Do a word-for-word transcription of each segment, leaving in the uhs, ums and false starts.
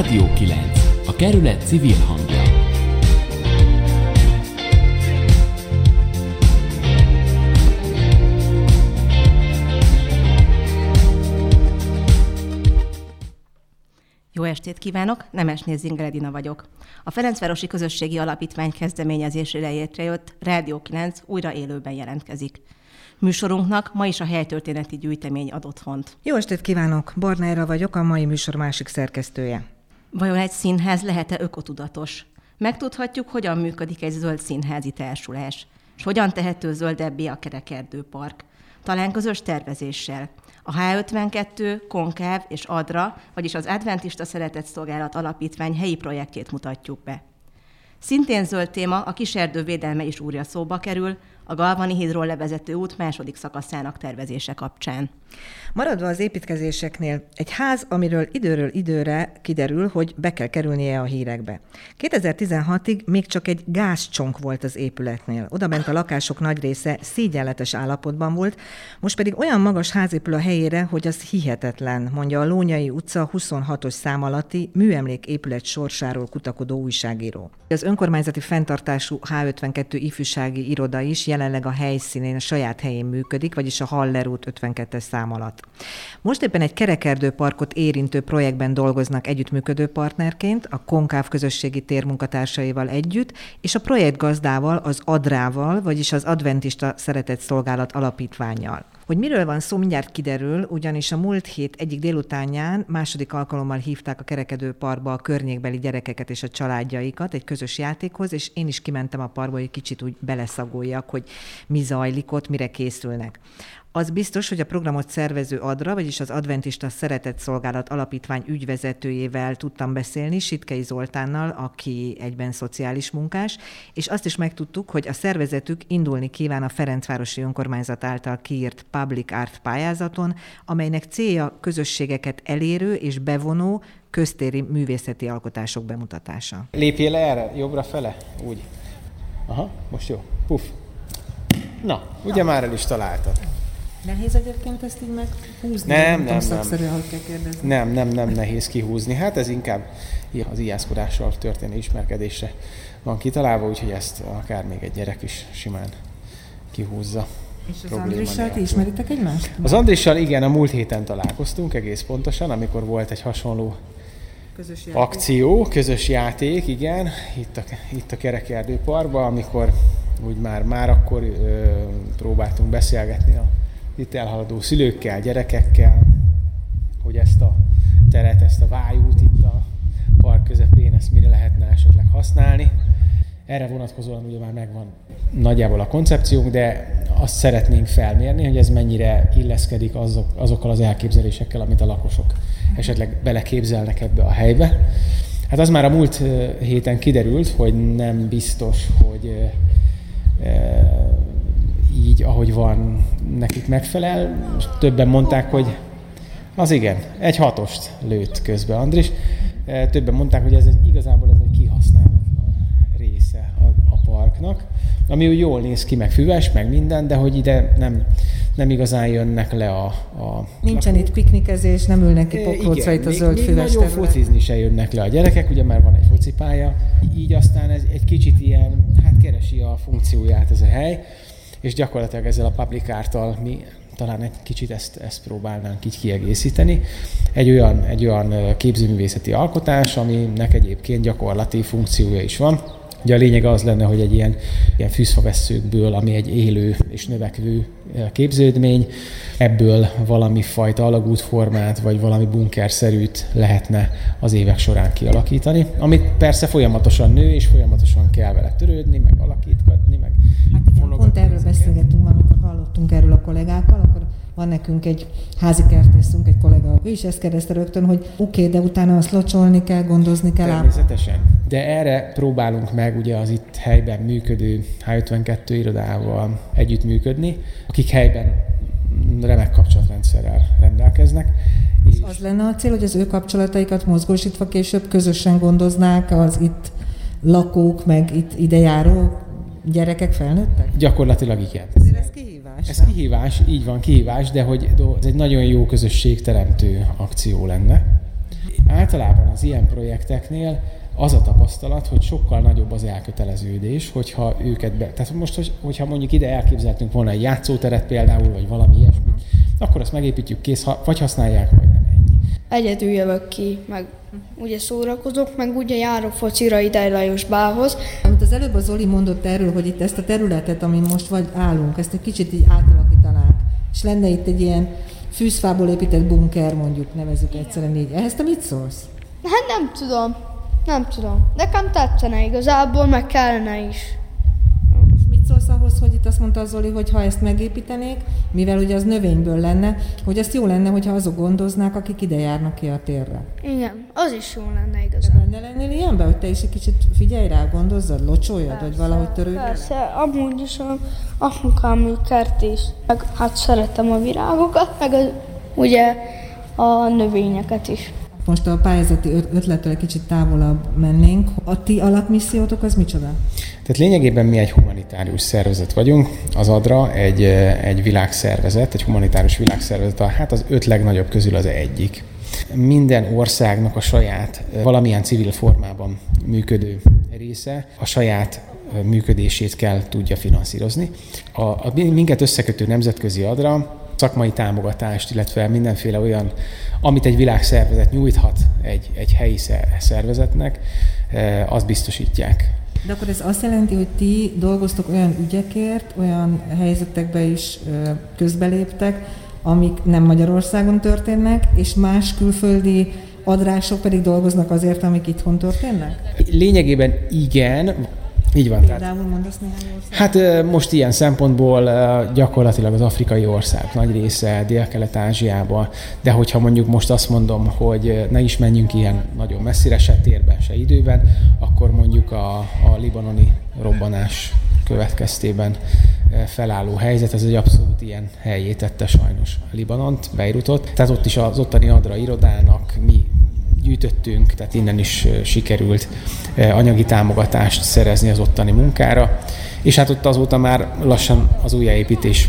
Rádió kilenc. A kerület civil hangja. Jó estét kívánok, Nemesné Zingere Dina vagyok. A Ferencvárosi Közösségi Alapítvány kezdeményezésére létrejött Rádió kilenc újra élőben jelentkezik. Műsorunknak ma is a helytörténeti gyűjtemény ad otthont. Jó estét kívánok, Barnára vagyok, a mai műsor másik szerkesztője. Vajon egy színház lehet-e ökotudatos? Megtudhatjuk, hogyan működik egy zöld színházi társulás, és hogyan tehető zöldebbé a Kerekerdő Park. Talán közös tervezéssel. A há ötvenkettő, Konkáv és Adra, vagyis az Adventista Szeretetszolgálat Alapítvány helyi projektjét mutatjuk be. Szintén zöld téma, a kiserdő védelme is újra szóba kerül, a Galvani Hídról levezető út második szakaszának tervezése kapcsán. Maradva az építkezéseknél, egy ház, amiről időről időre kiderül, hogy be kell kerülnie a hírekbe. kétezer-tizenhatig még csak egy gázcsonk volt az épületnél. Odabent a lakások nagy része szégyenletes állapotban volt, most pedig olyan magas ház épül a helyére, hogy az hihetetlen, mondja a Lónyai utca huszonhatos szám alatti műemléképület sorsáról kutakodó újságíró. Az önkormányzati fenntartású há ötvenkettő ifjúsági iroda is jelenleg a helyszínén, a saját helyén működik, vagyis a Haller út ötvenkettes szám alatt. Most éppen egy kerekerdőparkot érintő projektben dolgoznak együttműködő partnerként, a Konkáv közösségi tér munkatársaival együtt, és a projektgazdával, az Adrával, vagyis az Adventista Szeretetszolgálat Alapítvánnyal. Hogy miről van szó, mindjárt kiderül, ugyanis a múlt hét egyik délutánján második alkalommal hívták a Kerekerdő Parkba a környékbeli gyerekeket és a családjaikat egy közös játékhoz, és én is kimentem a parkba, hogy kicsit úgy beleszagoljak, hogy mi zajlik ott, mire készülnek. Az biztos, hogy a programot szervező Adra, vagyis az Adventista Szeretetszolgálat Alapítvány ügyvezetőjével tudtam beszélni, Sitkei Zoltánnal, aki egyben szociális munkás, és azt is megtudtuk, hogy a szervezetük indulni kíván a Ferencvárosi Önkormányzat által kiírt Public Art pályázaton, amelynek célja közösségeket elérő és bevonó köztéri művészeti alkotások bemutatása. Lépjél le erre, jobbra fele, úgy. Aha, most jó. Puff. Na, ugye Na. már el is találtad. Nehéz egyébként ezt így meghúzni? Nem, nem, nem. Szakszerű, ahogy kell kérdezni. Nem, nem, nem nehéz kihúzni. Hát ez inkább az ijászkodással történő ismerkedésre van kitalálva, úgyhogy ezt akár még egy gyerek is simán kihúzza. És az Andrissal ti ismeritek egymást? Az Andrissal igen, a múlt héten találkoztunk egész pontosan, amikor volt egy hasonló közös akció, közös játék, igen, itt a, itt a Kerekerdő Parkban, amikor úgy már, már akkor ö, próbáltunk beszélgetni a itt elhaladó szülőkkel, gyerekekkel, hogy ezt a teret, ezt a vájút itt a park közepén, ezt mire lehetne esetleg használni. Erre vonatkozóan ugye már megvan nagyjából a koncepciónk, de azt szeretnénk felmérni, hogy ez mennyire illeszkedik azok, azokkal az elképzelésekkel, amit a lakosok esetleg beleképzelnek ebbe a helybe. Hát az már a múlt héten kiderült, hogy nem biztos, hogy így, ahogy van, nekik megfelel. Többen mondták, hogy az igen, egy hatost lőtt közbe Andris. Többen mondták, hogy ez egy, igazából ez egy kihasználatlan része a, a parknak, ami úgy jól néz ki, meg füves, meg minden, de hogy ide nem, nem igazán jönnek le a... a Nincsen lakó. Itt piknikezés, nem ülnek ki pokrócait a zöld füves terület. Nagyon focizni se jönnek le a gyerekek, ugye már van egy focipálya, így aztán ez egy kicsit ilyen, hát keresi a funkcióját ez a hely, és gyakorlatilag ezzel a Public Art-tal mi talán egy kicsit ezt, ezt próbálnánk így kiegészíteni. Egy olyan, egy olyan képzőművészeti alkotás, aminek egyébként gyakorlati funkciója is van. Ugye a lényeg az lenne, hogy egy ilyen, ilyen fűszfavesszőkből, ami egy élő és növekvő képződmény, ebből valami fajta alagútformát, vagy valami bunkerszerűt lehetne az évek során kialakítani, amit persze folyamatosan nő, és folyamatosan kell vele törődni, meg alakítgatni, meg... Hát igen, pont erről beszélgettünk, amikor hallottunk erről a kollégákkal, akkor van nekünk egy házi kertészünk, egy kollega, ő is ezt kérdezte rögtön, hogy oké, okay, de utána azt locsolni kell, gondozni kell. Természetesen. De erre próbálunk meg ugye az itt helyben működő há ötvenkettő irodával együttműködni, akik helyben remek kapcsolatrendszerrel rendelkeznek. És az lenne a cél, hogy az ő kapcsolataikat mozgósítva később közösen gondoznák az itt lakók, meg itt idejáró gyerekek, felnőttek? Gyakorlatilag igen. Ezért ez kihívás. Ez nem? kihívás, így van, kihívás, de hogy ez egy nagyon jó közösségteremtő akció lenne. Általában az ilyen projekteknél az a tapasztalat, hogy sokkal nagyobb az elköteleződés, hogyha őket be... Tehát most, hogyha mondjuk ide elképzeltünk volna egy játszóteret például, vagy valami ilyesmit, akkor azt megépítjük, kész, vagy használják, vagy nem, ennyi. Egyedül jövök ki, meg ugye szórakozok, meg ugye járok focira Idei Lajos bához. Amit az előbb a Zoli mondott erről, hogy itt ezt a területet, amin most vagy állunk, ezt egy kicsit így átalakítanák, és lenne itt egy ilyen fűzfából épített bunker, mondjuk, nevezzük egyszerűen így. Ehhez te mit szólsz? Hát nem tudom. Nem tudom. Nekem tetszene igazából, meg kellene is. És mit szólsz ahhoz, hogy itt azt mondta Zoli, hogy ha ezt megépítenék, mivel ugye az növényből lenne, hogy azt jó lenne, hogyha azok gondoznák, akik ide járnak ki a térre. Igen, az is jó lenne igazán. De lennél ilyenben, hogy te is egy kicsit figyelj rá, gondozzad, locsoljad, vagy valahogy törődjön? Persze, amúgy is a apukám kertész. Meg hát szeretem a virágokat, meg az, ugye a növényeket is. Most a pályázati ötlettől egy kicsit távolabb mennénk. A ti alapmissziótok az micsoda? Tehát lényegében mi egy humanitárius szervezet vagyunk. Az Adra egy, egy világszervezet, egy humanitárius világszervezet, hát az öt legnagyobb közül az egyik. Minden országnak a saját, valamilyen civil formában működő része a saját működését kell tudja finanszírozni. A, a minket összekötő nemzetközi Adra szakmai támogatást, illetve mindenféle olyan, amit egy világszervezet nyújthat egy, egy helyi szervezetnek, azt biztosítják. De akkor ez azt jelenti, hogy ti dolgoztok olyan ügyekért, olyan helyzetekbe is közbeléptek, amik nem Magyarországon történnek, és más külföldi adrások pedig dolgoznak azért, amik itthon történnek? Lényegében igen. Így van. Például mondasz néhány országot? Hát most ilyen szempontból gyakorlatilag az afrikai ország nagy része, Dél-Kelet-Ázsiában, de hogyha mondjuk most azt mondom, hogy ne is menjünk ilyen nagyon messzire, se térben, se időben, akkor mondjuk a, a libanoni robbanás következtében felálló helyzet, ez egy abszolút ilyen helyé tette sajnos Libanont, Beirutot. Tehát ott is az ottani Adra irodának mi gyűjtöttünk, tehát innen is sikerült anyagi támogatást szerezni az ottani munkára, és hát ott azóta már lassan az újjáépítési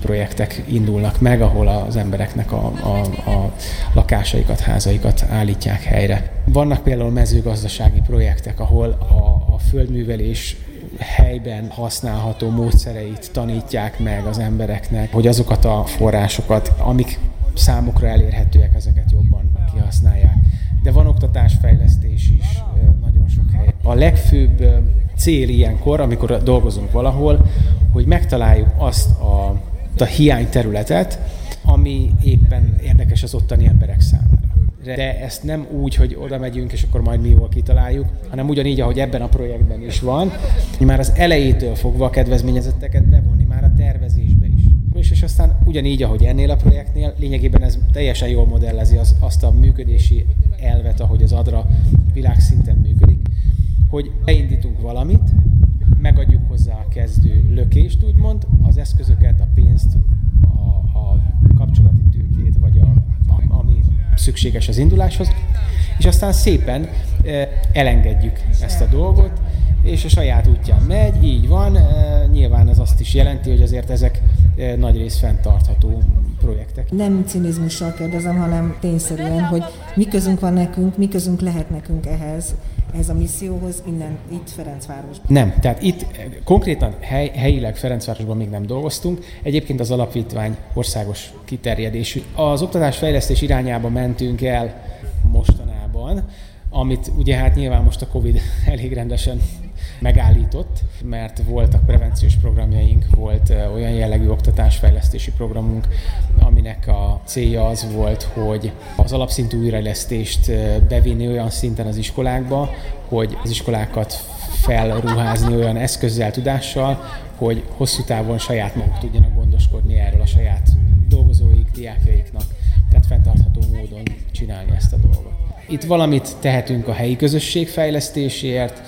projektek indulnak meg, ahol az embereknek a, a, a lakásaikat, házaikat állítják helyre. Vannak például mezőgazdasági projektek, ahol a, a földművelés helyben használható módszereit tanítják meg az embereknek, hogy azokat a forrásokat, amik számukra elérhetőek, ezeket jobban kihasználják. De van oktatásfejlesztés is nagyon sok helyen. A legfőbb cél ilyenkor, amikor dolgozunk valahol, hogy megtaláljuk azt a, a hiányterületet, ami éppen érdekes az ottani emberek számára. De ezt nem úgy, hogy oda megyünk, és akkor majd mi jól kitaláljuk, hanem ugyanígy, ahogy ebben a projektben is van, hogy már az elejétől fogva a kedvezményezetteket bevonni, már a tervezésbe is. És, és aztán ugyanígy, ahogy ennél a projektnél, lényegében ez teljesen jól modellezi az, azt a működési elvet, ahogy az Adra világszinten működik, hogy beindítunk valamit, megadjuk hozzá a kezdő lökést, úgymond, az eszközöket, a pénzt, a, a kapcsolati tőkét, vagy a, a, ami szükséges az induláshoz, és aztán szépen elengedjük ezt a dolgot, és a saját útján megy, így van. Nyilván ez azt is jelenti, hogy azért ezek nagyrészt fenntartható projektek. Nem cinizmussal kérdezem, hanem tényszerűen, hogy mi közünk van nekünk, mi közünk lehet nekünk ehhez, ehhez a misszióhoz, innen, itt Ferencvárosban. Nem, tehát itt konkrétan hely, helyileg Ferencvárosban még nem dolgoztunk. Egyébként az alapítvány országos kiterjedésű. Az oktatásfejlesztés irányába mentünk el mostanában, amit ugye hát nyilván most a Covid elég rendesen megállított, mert voltak prevenciós programjaink, volt olyan jellegű oktatásfejlesztési programunk, aminek a célja az volt, hogy az alapszintű újraélesztést bevinni olyan szinten az iskolákba, hogy az iskolákat felruházni olyan eszközzel, tudással, hogy hosszú távon saját maguk tudjanak gondoskodni erről a saját dolgozóik, diákjaiknak, tehát fenntartható módon csinálni ezt a dolgot. Itt valamit tehetünk a helyi közösség fejlesztéséért,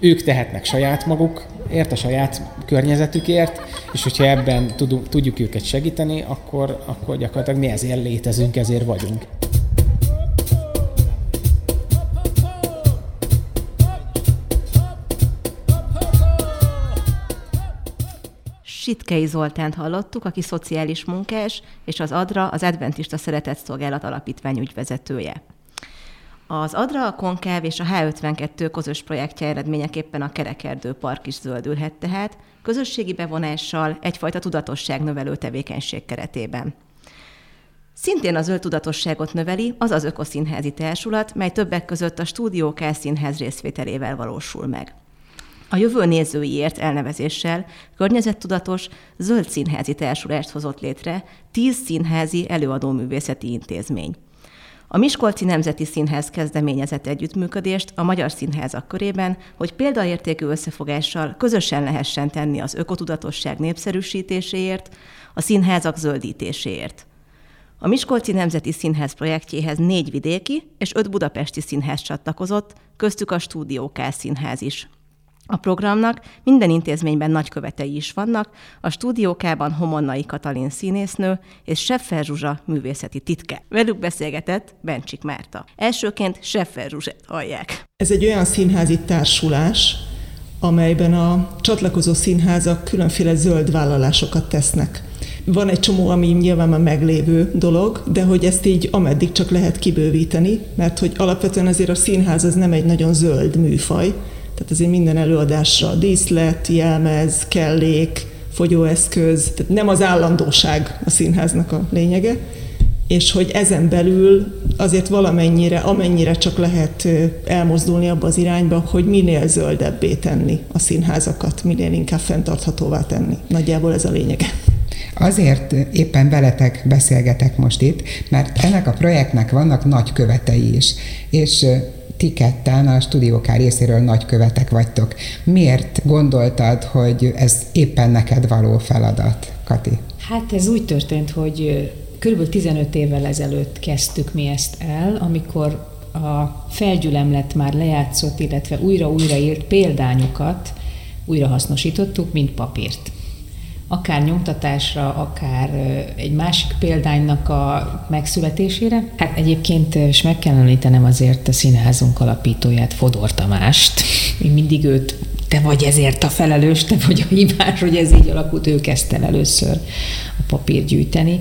ők tehetnek saját magukért, a saját környezetükért, és hogyha ebben tudunk, tudjuk őket segíteni, akkor, akkor gyakorlatilag mi ezért létezünk, ezért vagyunk. Sitkei Zoltánt hallottuk, aki szociális munkás, és az Adra, az Adventista Szeretetszolgálat Alapítvány ügyvezetője. Az Adra, a Konkáv és a há ötvenkettő közös projektje eredményeképpen a Kerekerdő Park is zöldülhet tehát, közösségi bevonással, egyfajta tudatosságnövelő tevékenység keretében. Szintén a zöld tudatosságot növeli az az Ökoszínházi Társulat, mely többek között a Stúdió K Színház részvételével valósul meg. A Jövő nézőiért elnevezéssel környezettudatos, zöld színházi társulást hozott létre tíz színházi előadóművészeti intézmény. A Miskolci Nemzeti Színház kezdeményezett együttműködést a magyar színházak körében, hogy példaértékű összefogással közösen lehessen tenni az ökotudatosság népszerűsítéséért, a színházak zöldítéséért. A Miskolci Nemzeti Színház projektjéhez négy vidéki és öt budapesti színház csatlakozott, köztük a Stúdió K Színház is. A programnak minden intézményben nagykövetei is vannak, a Stúdió K-ban Homonnai Katalin színésznő és Seffer Zsuzsa művészeti titkár. Velük beszélgetett Bencsik Márta. Elsőként Seffer Zsuzsát hallják. Ez egy olyan színházi társulás, amelyben a csatlakozó színházak különféle zöld vállalásokat tesznek. Van egy csomó, ami nyilván már meglévő dolog, de hogy ezt így ameddig csak lehet kibővíteni, mert hogy alapvetően azért a színház az nem egy nagyon zöld műfaj, tehát azért minden előadásra díszlet, jelmez, kellék, fogyóeszköz, tehát nem az állandóság a színháznak a lényege, és hogy ezen belül azért valamennyire, amennyire csak lehet elmozdulni abba az irányba, hogy minél zöldebbé tenni a színházakat, minél inkább fenntarthatóvá tenni. Nagyjából ez a lényege. Azért éppen veletek beszélgetek most itt, mert ennek a projektnek vannak nagy követei is, és ti ketten a Stúdió K részéről nagykövetek vagytok. Miért gondoltad, hogy ez éppen neked való feladat, Kati? Hát ez úgy történt, hogy körülbelül tizenöt évvel ezelőtt kezdtük mi ezt el, amikor a felgyülemlett már lejátszott, illetve újra-újra írt példányokat újrahasznosítottuk, mint papírt. Akár nyomtatásra, akár egy másik példánynak a megszületésére. Hát egyébként, és meg kell említenem azért a színházunk alapítóját, Fodor Tamást. Én mindig őt, te vagy ezért a felelős, te vagy a hibás, hogy ez így alakult, ő kezdte el először a papírt gyűjteni.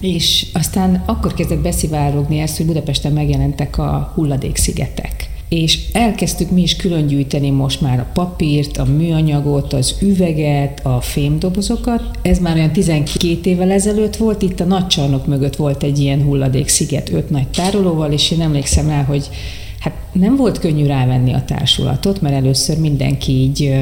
És aztán akkor kezdett beszivárogni ezt, hogy Budapesten megjelentek a hulladékszigetek. És elkezdtük mi is külön gyűjteni most már a papírt, a műanyagot, az üveget, a fémdobozokat. Ez már olyan tizenkét évvel ezelőtt volt, itt a nagycsarnok mögött volt egy ilyen hulladéksziget öt nagy tárolóval, és én emlékszem rá, hogy hát nem volt könnyű rávenni a társulatot, mert először mindenki így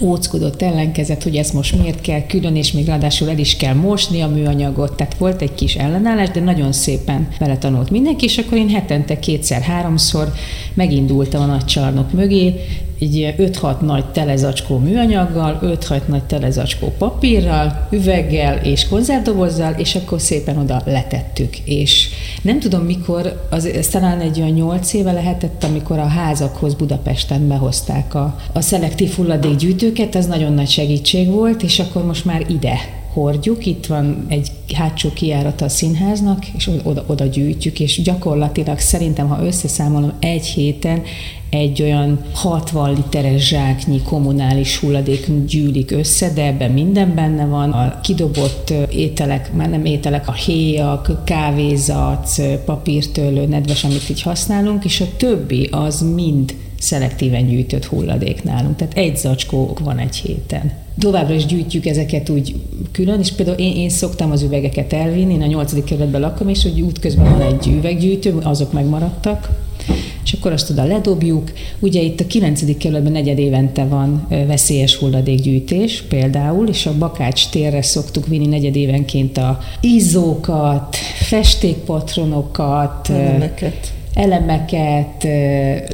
óckodott, ellenkezett, hogy ezt most miért kell külön, és még ráadásul el is kell mosni a műanyagot, tehát volt egy kis ellenállás, de nagyon szépen vele tanult mindenki, és akkor én hetente kétszer-háromszor megindultam a nagy csarnok mögé, egy öt-hat nagy telezacskó műanyaggal, öt-hat nagy telezacskó papírral, üveggel és konzervdobozzal, és akkor szépen oda letettük. És nem tudom mikor, az, ez talán egy olyan nyolc éve lehetett, amikor a házakhoz Budapesten behozták a, a szelektív hulladékgyűjtőket, ez nagyon nagy segítség volt, és akkor most már ide hordjuk, itt van egy hátsó kijárata a színháznak, és oda, oda gyűjtjük, és gyakorlatilag szerintem, ha összeszámolom, egy héten egy olyan hatvan literes zsáknyi kommunális hulladék gyűlik össze, de ebben minden benne van. A kidobott ételek, már nem ételek, a héjak, kávézac, papírtörlő, nedves, amit így használunk, és a többi az mind szelektíven gyűjtött hulladék nálunk. Tehát egy zacskó van egy héten. Továbbra is gyűjtjük ezeket úgy külön, és például én, én szoktam az üvegeket elvinni, én a nyolcadik kerületben lakom, és úgy útközben van egy üveggyűjtő, azok megmaradtak, és akkor azt oda ledobjuk. Ugye itt a kilencedik kerületben negyed évente van veszélyes hulladékgyűjtés például, és a Bakács térre szoktuk vinni negyed évenként a izzókat, festékpatronokat, elemeket. elemeket,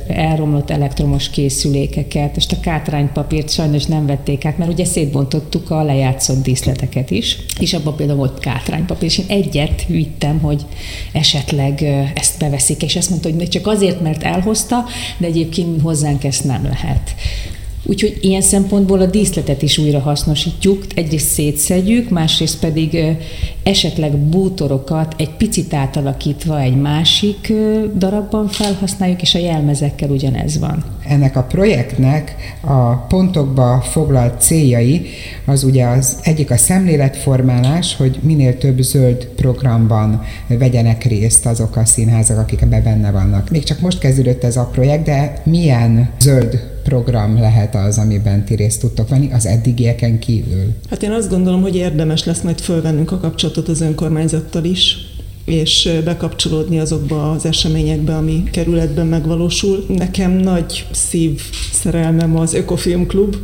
elromlott elektromos készülékeket, és a kátránypapírt sajnos nem vették át, mert ugye szétbontottuk a lejátszott díszleteket is, és abban például volt kátránypapír, és én egyet vittem, hogy esetleg ezt beveszik, és azt mondta, hogy csak azért, mert elhozta, de egyébként hozzánk ezt nem lehet. Úgyhogy ilyen szempontból a díszletet is újra hasznosítjuk, egyrészt szétszedjük, másrészt pedig esetleg bútorokat egy picit átalakítva egy másik darabban felhasználjuk, és a jelmezekkel ugyanez van. Ennek a projektnek a pontokba foglalt céljai, az ugye az egyik a szemléletformálás, hogy minél több zöld programban vegyenek részt azok a színházak, akik ebben benne vannak. Még csak most kezdődött ez a projekt, de milyen zöld program lehet az, amiben ti részt tudtok venni, az eddigieken kívül? Hát én azt gondolom, hogy érdemes lesz majd fölvennünk a kapcsolatot az önkormányzattal is, és bekapcsolódni azokba az eseményekbe, ami kerületben megvalósul. Nekem nagy szív szerelmem az Ökofilmklub,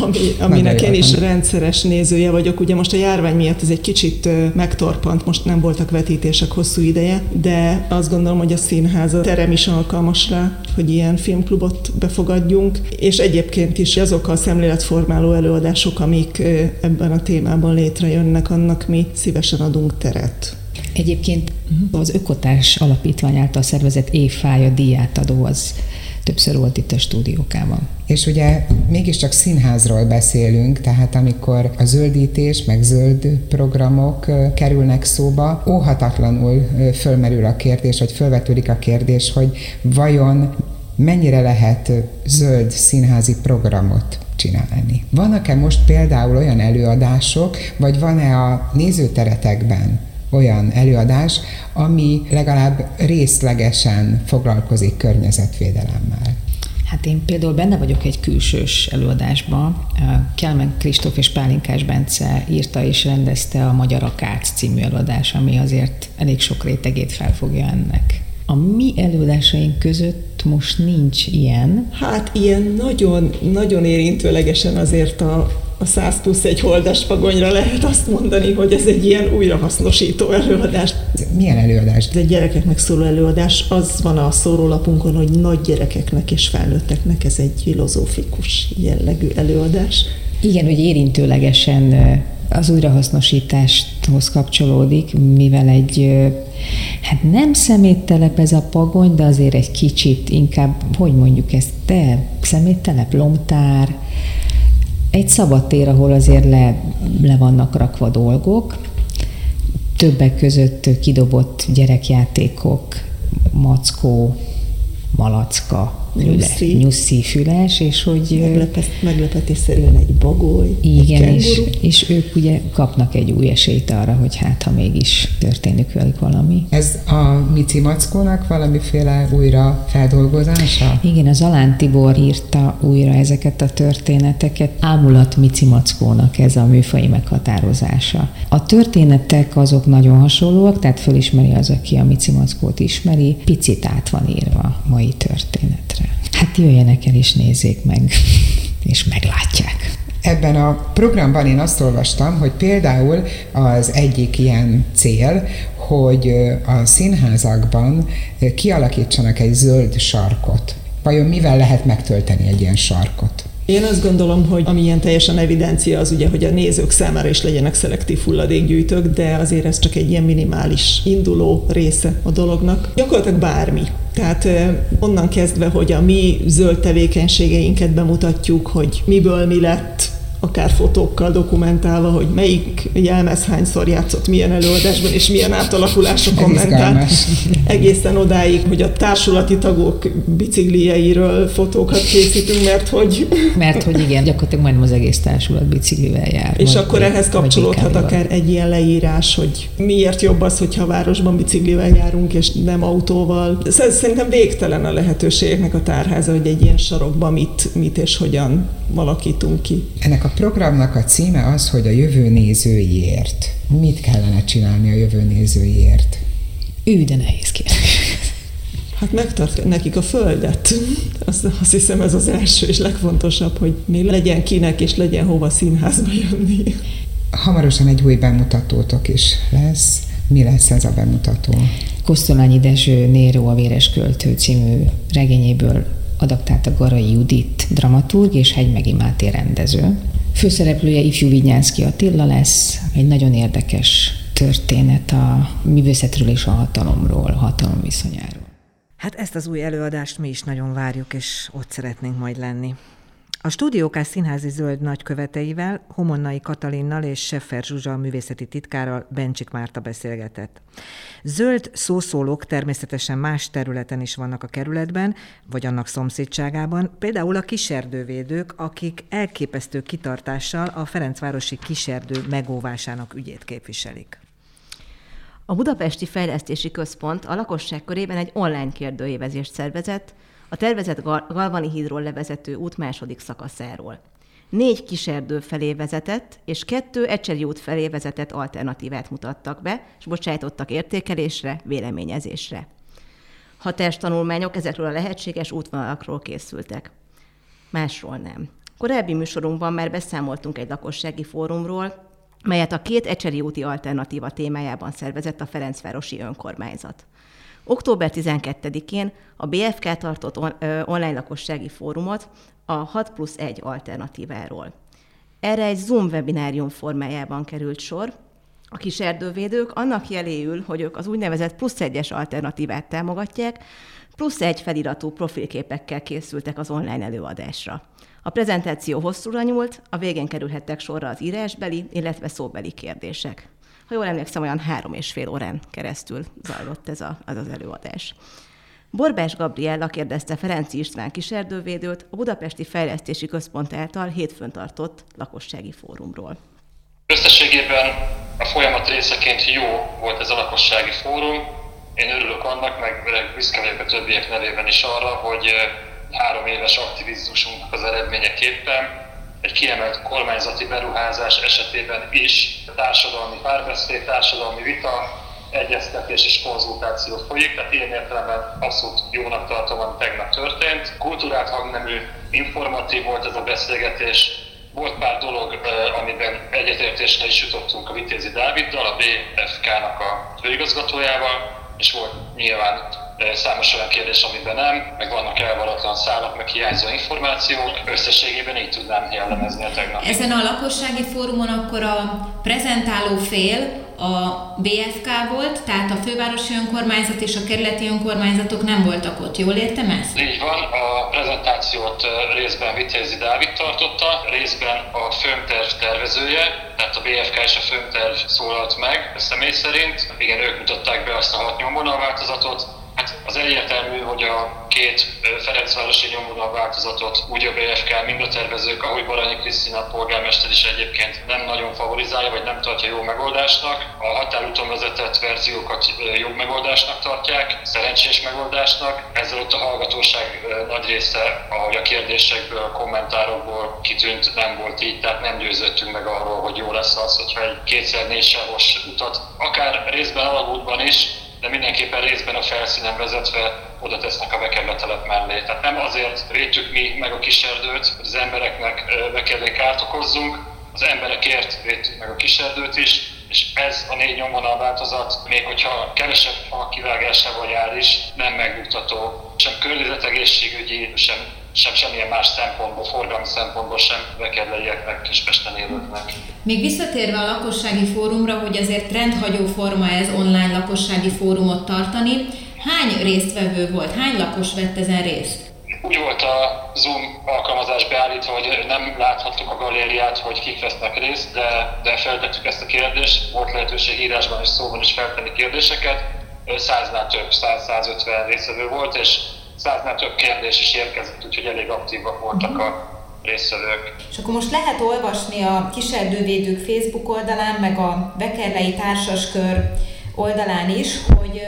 ami, aminek én is rendszeres nézője vagyok. Ugye most a járvány miatt ez egy kicsit megtorpant, most nem voltak vetítések hosszú ideje, de azt gondolom, hogy a színház, a terem is alkalmas rá, hogy ilyen filmklubot befogadjunk, és egyébként is azok a szemléletformáló előadások, amik ebben a témában létrejönnek, annak mi szívesen adunk teret. Egyébként az Ökotás Alapítvány által szervezett évfája díjátadó az többször volt itt a stúdiókában. És ugye mégiscsak színházról beszélünk, tehát amikor a zöldítés, meg zöld programok kerülnek szóba, óhatatlanul fölmerül a kérdés, vagy fölvetődik a kérdés, hogy vajon mennyire lehet zöld színházi programot csinálni. Vannak-e most például olyan előadások, vagy van-e a nézőteretekben olyan előadás, ami legalább részlegesen foglalkozik környezetvédelemmel? Hát én például benne vagyok egy külsős előadásban. Kelemen Kristóf és Pálinkás Bence írta és rendezte a Magyar Akács című előadás, ami azért elég sok rétegét felfogja ennek. A mi előadásaink között most nincs ilyen. Hát ilyen nagyon-nagyon érintőlegesen azért a A száz plusz egy holdas pagonyra lehet azt mondani, hogy ez egy ilyen újrahasznosító előadás. Milyen előadás? Ez egy gyerekeknek szóló előadás. Az van a szórólapunkon, hogy nagy gyerekeknek és felnőtteknek, ez egy filozófikus jellegű előadás. Igen, hogy érintőlegesen az újrahasznosításhoz kapcsolódik, mivel egy, hát nem szeméttelep ez a pagony, de azért egy kicsit inkább, hogy mondjuk ezt, de szeméttelep, lomtár, egy szabad tér, ahol azért le, le vannak rakva dolgok, többek között kidobott gyerekjátékok, mackó, malacka, nyuszi, nyuszi füles, és hogy... Meglepetésszerűen egy bagoly, igen, egy és, és ők ugye kapnak egy új esélyt arra, hogy hát, ha mégis történik velük valami. Ez a Mici Mackónak valamiféle újra feldolgozása? Igen, az Alán Tibor írta újra ezeket a történeteket. Ámulat Mici Mackónak ez a műfai meghatározása. A történetek azok nagyon hasonlóak, tehát fölismeri az, aki a Mici Mackót ismeri, picit át van írva mai történetre. Hát jöjjenek el és nézzék meg, és meglátják. Ebben a programban én azt olvastam, hogy például az egyik ilyen cél, hogy a színházakban kialakítsanak egy zöld sarkot. Vajon mivel lehet megtölteni egy ilyen sarkot? Én azt gondolom, hogy ami ilyen teljesen evidencia az ugye, hogy a nézők számára is legyenek szelektív hulladékgyűjtők, de azért ez csak egy ilyen minimális induló része a dolognak. Gyakorlatilag bármi. Tehát onnan kezdve, hogy a mi zöld tevékenységeinket bemutatjuk, hogy miből mi lett, akár fotókkal dokumentálva, hogy melyik jelmez hányszor játszott milyen előadásban, és milyen átalakulásokon ment át. Egészen odáig, hogy a társulati tagok biciklijeiről fotókat készítünk, mert hogy... Mert hogy igen, gyakorlatilag majdnem az egész társulat biciklivel jár. És vagy, akkor ehhez kapcsolódhat akár egy ilyen leírás, hogy miért jobb az, hogyha városban biciklivel járunk, és nem autóval. Szerintem végtelen a lehetőségeknek a tárháza, hogy egy ilyen sarokban mit, mit és hogyan alakítunk ki. Ennek a A programnak a címe az, hogy a jövő nézőiért. Mit kellene csinálni a jövő nézőiért? Ő, de nehéz kérdés. Hát megtartja nekik a földet. Azt, azt hiszem ez az első és legfontosabb, hogy még legyen kinek és legyen hova színházba jönni. Hamarosan egy új bemutatótok is lesz. Mi lesz ez a bemutató? Kosztolányi Dezső Néró a Véres költő című regényéből adaptálta Garai Judit dramaturg és Hegymegi Máté rendező. Főszereplője ifjú Vidnyánszky Attila lesz, egy nagyon érdekes történet a művészetről és a hatalomról, hatalom viszonyáról. Hát ezt az új előadást mi is nagyon várjuk, és ott szeretnénk majd lenni. A Stúdió K Színházi zöld nagyköveteivel, Homonnai Katalinnal és Seffer Zsuzsa művészeti titkárral Bencsik Márta beszélgetett. Zöld szószólók természetesen más területen is vannak a kerületben, vagy annak szomszédságában, például a kiserdővédők, akik elképesztő kitartással a ferencvárosi kiserdő megóvásának ügyét képviselik. A Budapesti Fejlesztési Központ a lakosság körében egy online kérdőívezést szervezett, a tervezett Galvani hídról levezető út második szakaszáról. Négy kiserdő felé vezetett, és kettő Ecseri út felé vezetett alternatívát mutattak be, és bocsájtottak értékelésre, véleményezésre. Hat testtanulmányok ezekről a lehetséges útvonalakról készültek. Másról nem. Korábbi műsorunkban már beszámoltunk egy lakossági fórumról, melyet a két Ecseri úti alternatíva témájában szervezett a ferencvárosi önkormányzat. október tizenkettedikén a bé ef ká tartott on- ö, online lakossági fórumot a hat plusz egy alternatíváról. Erre egy Zoom webinárium formájában került sor. A kiserdővédők annak jeléül, hogy ők az úgynevezett plusz egyes alternatívát támogatják, plusz egy feliratú profilképekkel készültek az online előadásra. A prezentáció hosszúra nyúlt, a végén kerülhettek sorra az írásbeli, illetve szóbeli kérdések. Ha jól emlékszem, olyan három és fél órán keresztül zajlott ez a, az, az előadás. Borbás Gabriella kérdezte Ferenczy István kiserdővédőt a Budapesti Fejlesztési Központ által hétfőn tartott lakossági fórumról. Összességében a folyamat részeként jó volt ez a lakossági fórum. Én örülök annak, meg büszke vagyok a többiek nevében is arra, hogy három éves aktivizmusunknak az eredményeképpen egy kiemelt kormányzati beruházás esetében is társadalmi párbeszéd, társadalmi vita, egyeztetés és konzultáció folyik, tehát ilyen értelemben abszolút jónak tartom, ami tegnap történt. Kultúrát hangnemű, informatív volt ez a beszélgetés, volt pár dolog, amiben egyetértésre is jutottunk a Vitézy Dáviddal, a bé ef ká-nak a főigazgatójával, és volt nyilván számos olyan kérdés, amiben nem, meg vannak elvaratlan szálak, meg hiányzó információk. Összességében így tudnám jellemezni a tegnap. Ezen a lakossági fórumon akkor a prezentáló fél a bé ef ká volt, tehát a fővárosi önkormányzat és a kerületi önkormányzatok nem voltak ott. Jól értem ezt? Így van, a prezentációt részben Vitézy Dávid tartotta, részben a főmterv tervezője, tehát a bé ef ká és a főmterv szólalt meg személy szerint. Igen, ők mutatták be azt a hat nyomvonalváltozatot. Hát az egyértelmű, hogy a két ferencvárosi nyomvonalváltozatot úgy a bé ef ká, mind a tervezők, ahogy Barányi Krisztina polgármester is egyébként nem nagyon favorizálja, vagy nem tartja jó megoldásnak. A határúton vezetett verziókat jobb megoldásnak tartják, szerencsés megoldásnak. Ezzel ott a hallgatóság nagy része, ahogy a kérdésekből, a kommentárokból kitűnt, nem volt így, tehát nem győződtünk meg arról, hogy jó lesz az, hogyha egy kétszer négysávos utat, akár részben alagútban is, de mindenképpen részben a felszínen vezetve oda tesznek a Vekerlei telep mellé. Tehát nem azért védtük mi meg a kiserdőt, hogy az embereknek Vekerlei kárt okozzunk, az emberekért védtük meg a kiserdőt is, és ez a négy nyomvonal változat, még hogyha kevesebb fa kivágásával jár is, nem megnyugtató, sem környezetegészségügyi, sem sem semmilyen más szempontból, forgalmi szempontból sem vekerleieknek, Kispesten élőknek. Még visszatérve a lakossági fórumra, hogy azért rendhagyó forma ez online lakossági fórumot tartani, hány résztvevő volt, hány lakos vett ezen részt? Úgy volt a Zoom alkalmazás beállítva, hogy nem láthattuk a galériát, hogy kik vesznek részt, de, de feltettük ezt a kérdést, volt lehetőség írásban és szóban is feltenni kérdéseket, száznál több, száz-százötven résztvevő volt, és száznál több kérdés is érkezett, úgyhogy elég aktívak voltak uh-huh. a részvevők. És akkor most lehet olvasni a Kiserdővédők Facebook oldalán, meg a Vekerlei Társaskör oldalán is, hogy,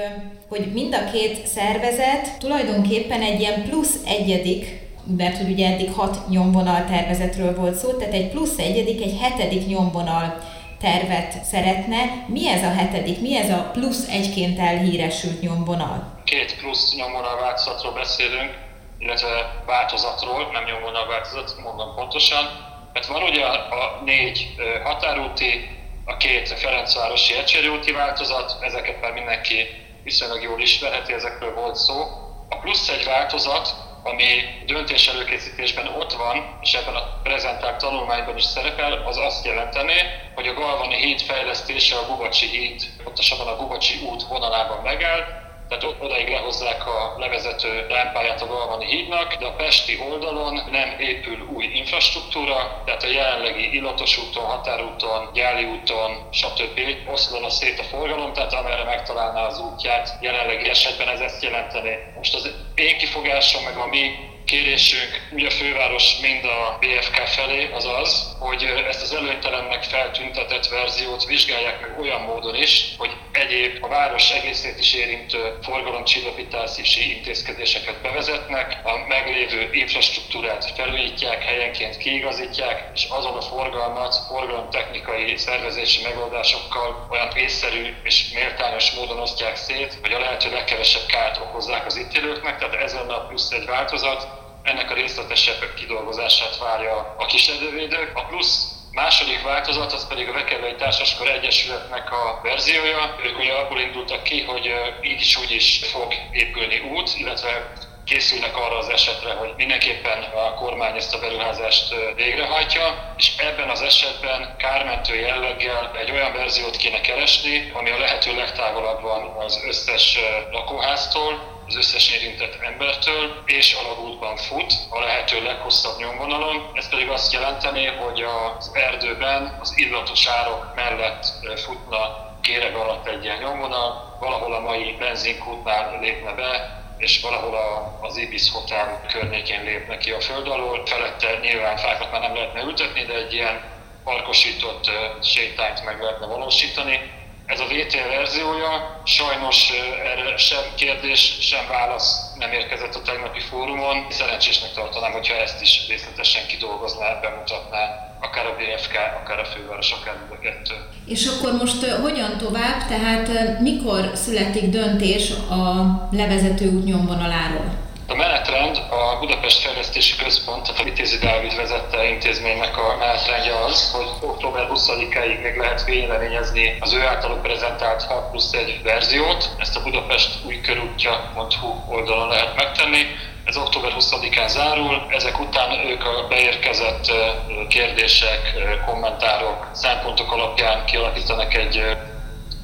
hogy mind a két szervezet tulajdonképpen egy ilyen plusz egyedik, mert hogy ugye eddig hat nyomvonal tervezetről volt szó, tehát egy plusz egyedik, egy hetedik nyomvonal tervet szeretne. Mi ez a hetedik, mi ez a plusz egyként elhíresült nyomvonal? Két plusz nyomvonal változatról beszélünk, illetve változatról, nem nyomvonal változat, mondom pontosan. Mert van ugye a négy határúti, a két ferencvárosi Ecseri úti változat, ezeket már mindenki viszonylag jól ismerheti, ezekről volt szó. A plusz egy változat, ami döntés előkészítésben ott van, és ebben a prezentált tanulmányban is szerepel, az azt jelenteni, hogy a Galvani híd fejlesztése a Gubacsi híd, pontosabban a Gubacsi út vonalában megáll, tehát odaig lehozzák a levezető lámpáját a Galvani hídnak, de a pesti oldalon nem épül új infrastruktúra, tehát a jelenlegi Illatos úton, Határúton, Gyáli úton, stb. Oszlana szét a forgalom, tehát amerre megtalálná az útját, jelenlegi esetben ez ezt jelenteni. Most az én kifogásom, meg a mi kérésünk, ugye a főváros mind a bé ef ká felé, az az, hogy ezt az előnytelennek feltüntetett verziót vizsgálják meg olyan módon is, hogy egyéb a város egészét is érintő forgalomcsillapítási intézkedéseket bevezetnek, a meglévő infrastruktúrát felújítják, helyenként kiigazítják, és azon a forgalmat forgalomtechnikai szervezési megoldásokkal olyan észszerű és méltányos módon osztják szét, hogy a lehető legkevesebb kárt okozzák az itt élőknek, tehát ez lenne a plusz egy változat. Ennek a részletesebb kidolgozását várja a kísérővédők. A plusz második változat, az pedig a Vekerlei Társaskör Egyesületnek a verziója. Ők ugye abból indultak ki, hogy így is úgy is fog épülni út, illetve készülnek arra az esetre, hogy mindenképpen a kormány ezt a beruházást végrehajtja, és ebben az esetben kármentő jelleggel egy olyan verziót kéne keresni, ami a lehető legtávolabb van az összes lakóháztól, az összes érintett embertől, és alagútban fut, a lehető leghosszabb nyomvonalon. Ez pedig azt jelenteni, hogy az erdőben az illatos árok mellett futna kéreg alatt egy ilyen nyomvonal, valahol a mai benzinkútnál lépne be, és valahol a, az Ibis Hotel környékén lépne ki a föld alól. Felette nyilván fákat már nem lehetne ültetni, de egy ilyen parkosított sétányt meg lehetne valósítani. Ez a vé té verziója, sajnos erre sem kérdés, sem válasz nem érkezett a tegnapi fórumon. Szerencsésnek tartanám, hogyha ezt is részletesen kidolgozná, bemutatná. Akár a bé ef ká, akár a főváros, akár mind a kettő. És akkor most hogyan tovább, tehát mikor születik döntés a levezető út nyomvonaláról? A menetrend a Budapesti Fejlesztési Központ, tehát a Vitézy Dávid vezette intézménynek a menetrendje az, hogy október huszadikáig még lehet véleményezni az ő általuk prezentált hat plusz egy verziót. Ezt a Budapest új körútja pont hú oldalon lehet megtenni. Ez október huszadikán zárul, ezek után ők a beérkezett kérdések, kommentárok, szempontok alapján kialakítanak egy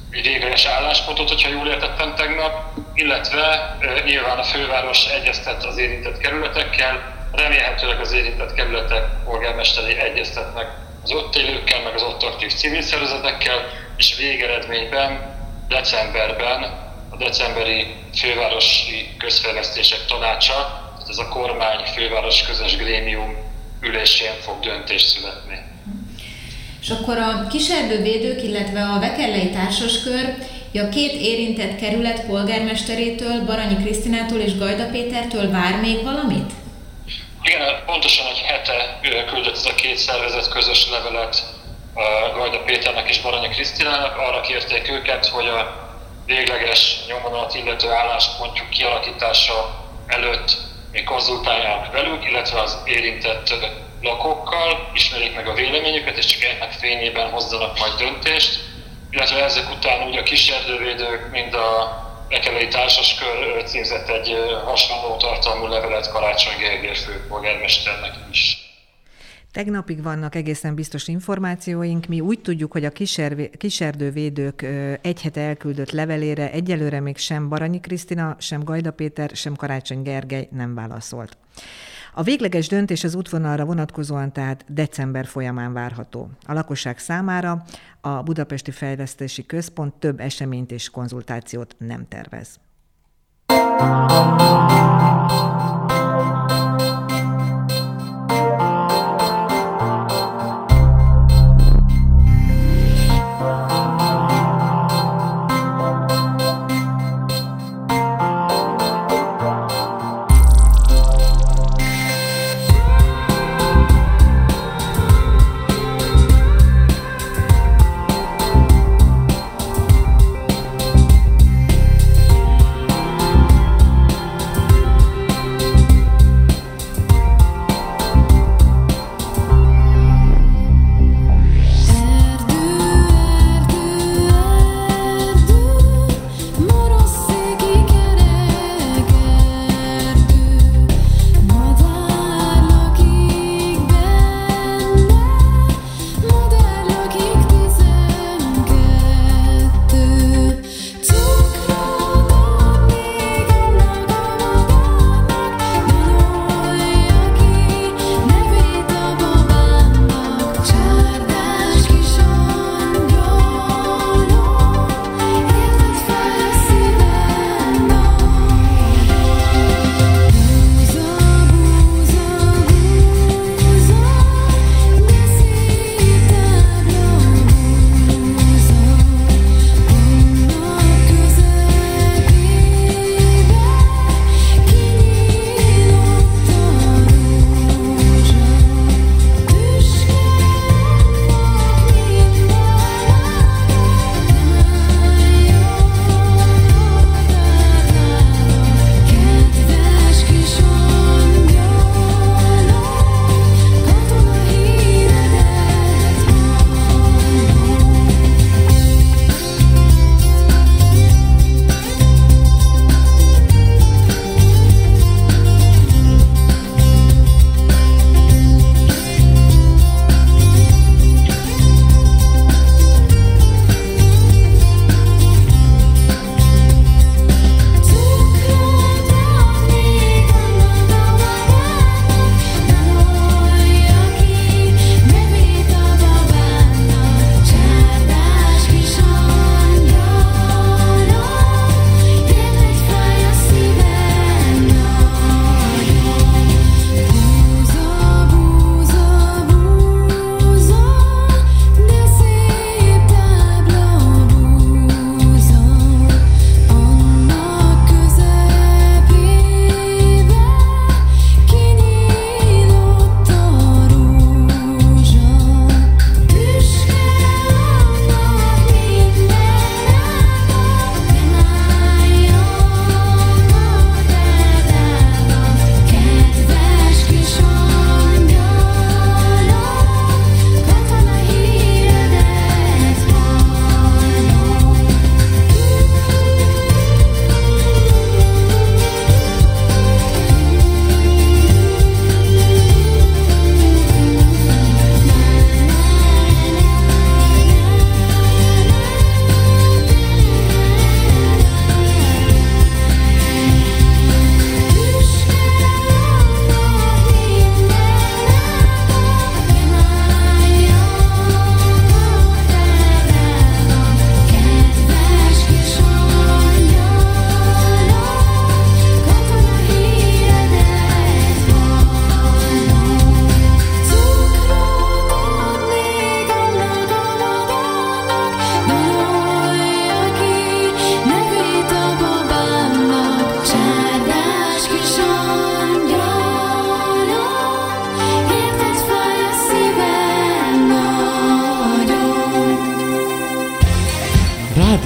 végleges álláspontot, hogyha jól értettem tegnap, illetve nyilván a főváros egyeztet az érintett kerületekkel, remélhetőleg az érintett kerületek polgármesteri egyeztetnek az ott élőkkel, meg az ott aktív civil szervezetekkel, és végeredményben, decemberben, a decemberi fővárosi közfejlesztések tanácsa, tehát ez a kormány főváros közös grémium ülésén fog döntés születni. És akkor a kiserdővédők, illetve a Vekerlei Társaskör a két érintett kerület polgármesterétől, Barányi Krisztinától és Gajda Pétertől vár még valamit? Igen, pontosan egy hete küldött ez a két szervezet közös levelet Gajda Péternek és Barányi Krisztinának, arra kérték őket, hogy a végleges nyomonat illető álláspontjuk kialakítása előtt még konzultálják velük, illetve az érintett lakókkal, ismerik meg a véleményüket, és csak ennek fényében hozzanak majd döntést, illetve ezek után úgy a kiserdővédők, mind a Vekerlei Társaskör címzett egy hasonló tartalmú levelet Karácsony Gergely főpolgármesternek is. Tegnapig vannak egészen biztos információink. Mi úgy tudjuk, hogy a kiserv- kiserdővédők egy hete elküldött levelére egyelőre még sem Barányi Krisztina, sem Gajda Péter, sem Karácsony Gergely nem válaszolt. A végleges döntés az útvonalra vonatkozóan tehát december folyamán várható. A lakosság számára a Budapesti Fejlesztési Központ több eseményt és konzultációt nem tervez.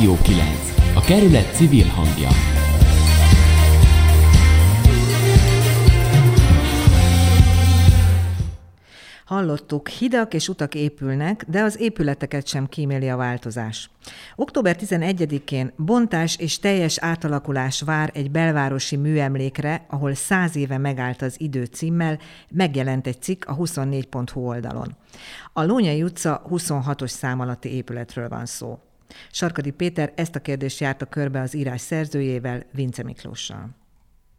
Rádió kilenc, a kerület civil hangja. Hallottuk, hidak és utak épülnek, de az épületeket sem kíméli a változás. október tizenegyedikén bontás és teljes átalakulás vár egy belvárosi műemlékre, ahol száz éve megállt az idő címmel, megjelent egy cikk a huszonnégy pont hu oldalon. A Lónyai utca huszonhatos szám alatti épületről van szó. Sarkadi Péter ezt a kérdést járta körbe az írás szerzőjével, Vince Miklóssal.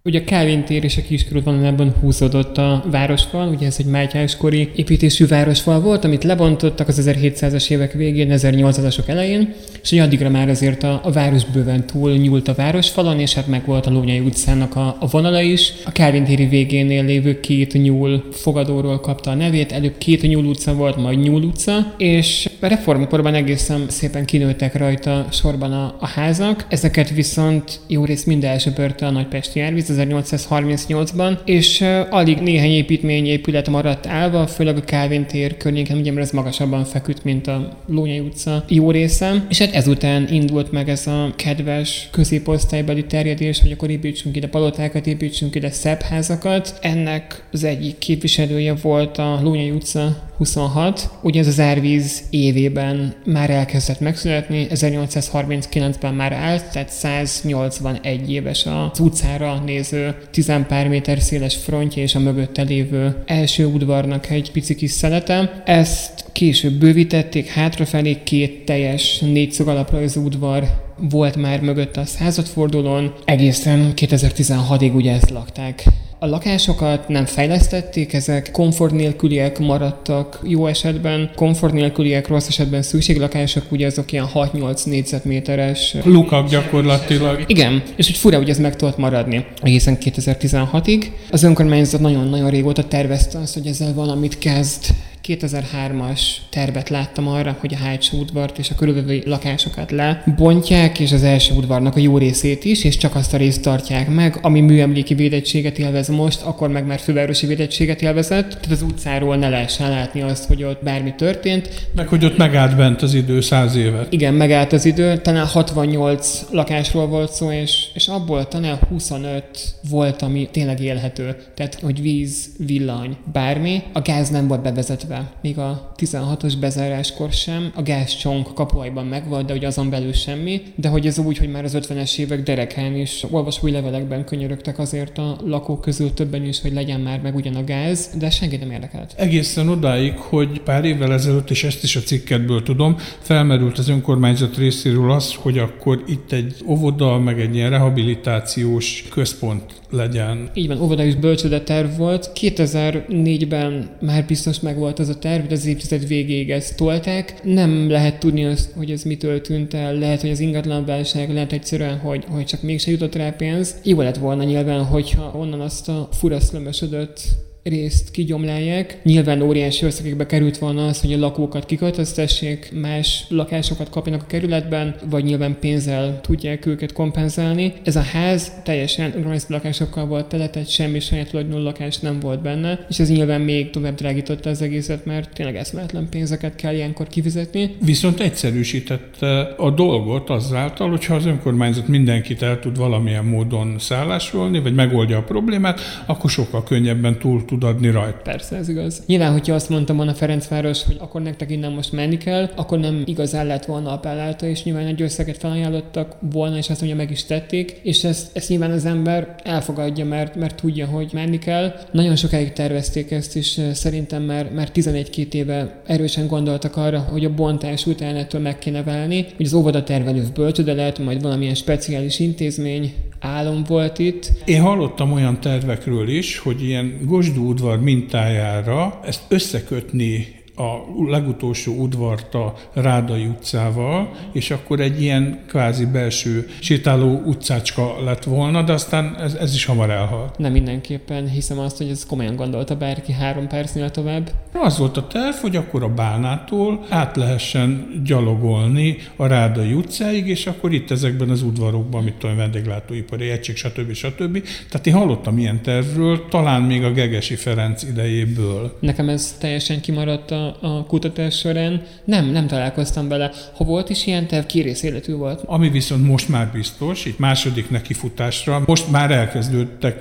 Ugye a Kálvin tér és a Kiskörút vonalában húzódott a városfal, ugye ez egy mátyáskori építésű városfal volt, amit lebontottak az ezerhétszázas évek végén, ezernyolcszázasok elején, és addigra már azért a, a város bőven túl nyúlt a városfalon, és hát meg volt a Lónyai utcának a, a vonala is. A Kálvin téri végénél lévő két nyúl fogadóról kapta a nevét, előbb két nyúl utca volt, majd nyúl utca, és a reformkorban egészen szépen kinőttek rajta sorban a, a házak, ezeket viszont jó rész mind elsöpörte a nagypesti árvíz ezernyolcszázharmincnyolcban, és uh, alig néhány építmény, épület maradt állva, főleg a Kálvin tér környéken, ugye, mert ez magasabban feküdt, mint a Lónyai utca jó része, és hát ezután indult meg ez a kedves középosztálybeli terjedés, hogy akkor építsünk ide palotákat, építsünk ide szebb házakat. Ennek az egyik képviselője volt a Lónyai utca huszonhat, ugye ez az árvíz évében már elkezdett megszületni, ezernyolcszázharminckilencben már állt, tehát száznyolcvanegy éves az utcára néző tizenpár méter széles frontja és a mögötte lévő első udvarnak egy pici kis szelete. Ezt később bővítették, hátrafelé két teljes négyszög alaprajzú udvar volt már mögött a századfordulón, egészen kétezer-tizenhatig ugye ezt lakták. A lakásokat nem fejlesztették, ezek komfort nélküliek maradtak jó esetben, komfort nélküliek, rossz esetben szükséglakások, ugye azok ilyen hat-nyolc négyzetméteres lukak gyakorlatilag. Igen, és hogy fura, hogy ez meg tudott maradni egészen kétezer-tizenhatig. Az önkormányzat nagyon-nagyon régóta tervezte azt, hogy ezzel valamit kezd. kétezer-hármas tervet láttam arra, hogy a hátsó udvart és a körülbelül lakásokat lebontják, és az első udvarnak a jó részét is, és csak azt a részt tartják meg, ami műemléki védettséget élvez most, akkor meg már fővárosi védettséget élvezett, tehát az utcáról ne lehessen látni azt, hogy ott bármi történt. Meg hogy ott megállt bent az idő száz évet. Igen, megállt az idő, talán hatvannyolc lakásról volt szó, és, és abból talán huszonöt volt, ami tényleg élhető. Tehát, hogy víz, villany, bármi, a gáz nem volt bevezetve. Még a tizenhatos bezáráskor sem, a gázcsonk Kapuajban megvolt, de hogy azon belül semmi, de hogy ez úgy, hogy már az ötvenes évek derekán is olvasói levelekben könyörögtek azért a lakók közül többen is, hogy legyen már meg ugyan a gáz, de senki nem érdekelt. Egészen odáig, hogy pár évvel ezelőtt, és ezt is a cikketből tudom, felmerült az önkormányzat részéről az, hogy akkor itt egy óvoda, meg egy ilyen rehabilitációs központ legyen. Így van, óvoda és bölcsőde terv volt. kétezer-négyben már biztos megvolt az a terv, hogy az évtized végéig ezt tolták. Nem lehet tudni azt, hogy ez mitől tűnt el, lehet, hogy az ingatlanválság, lehet egyszerűen, hogy, hogy csak mégse jutott rá pénz. Jó lett volna nyilván, hogyha onnan azt a fura szlömösödött részt kigyomlálják. Nyilván óriási összegekbe került volna az, hogy a lakókat kiköltöztessék, más lakásokat kapjanak a kerületben, vagy nyilván pénzzel tudják őket kompenzálni. Ez a ház teljesen önkormányzati lakásokkal volt tele, tehát semmi saját tulajdonú lakás nem volt benne, és ez nyilván még tovább drágította az egészet, mert tényleg eszméletlen pénzeket kell ilyenkor kifizetni. Viszont egyszerűsítette a dolgot azáltal, hogyha az önkormányzat mindenkit el tud valamilyen módon szállásolni, vagy megoldja a problémát, akkor sokkal könnyebben túl tud adni rajta. Persze, ez igaz. Nyilván, hogyha azt mondtam volna Ferencváros, hogy akkor nektek innen most menni kell, akkor nem igazán lett volna appellálta, és nyilván egy összeget felajánlottak volna, és azt mondja, meg is tették, és ezt, ezt nyilván az ember elfogadja, mert, mert tudja, hogy menni kell. Nagyon sokáig tervezték ezt, és szerintem már, már tizenegy-két éve erősen gondoltak arra, hogy a bontás után ettől meg kéne válni, hogy az óvoda tervelő bölcsőde lehet, majd valamilyen speciális intézmény, álom volt itt. Én hallottam olyan tervekről is, hogy ilyen gosdúudvar mintájára ezt összekötni a legutolsó udvart a Rádai utcával, és akkor egy ilyen kvázi belső sétáló utcácska lett volna, de aztán ez, ez is hamar elhalt. Nem mindenképpen, hiszem azt, hogy ez komolyan gondolta bárki három percnél tovább. Az volt a terv, hogy akkor a Bánától át lehessen gyalogolni a Rádai utcáig, és akkor itt ezekben az udvarokban, mit tudom, vendéglátóipari egység, stb. stb. Tehát én hallottam ilyen tervről, talán még a Gegesi Ferenc idejéből. Nekem ez teljesen kimaradt a a, a kutatás során nem, nem találkoztam vele. Ha volt is ilyen terv, kérész életű volt. Ami viszont most már biztos, itt második nekifutásra, most már elkezdődtek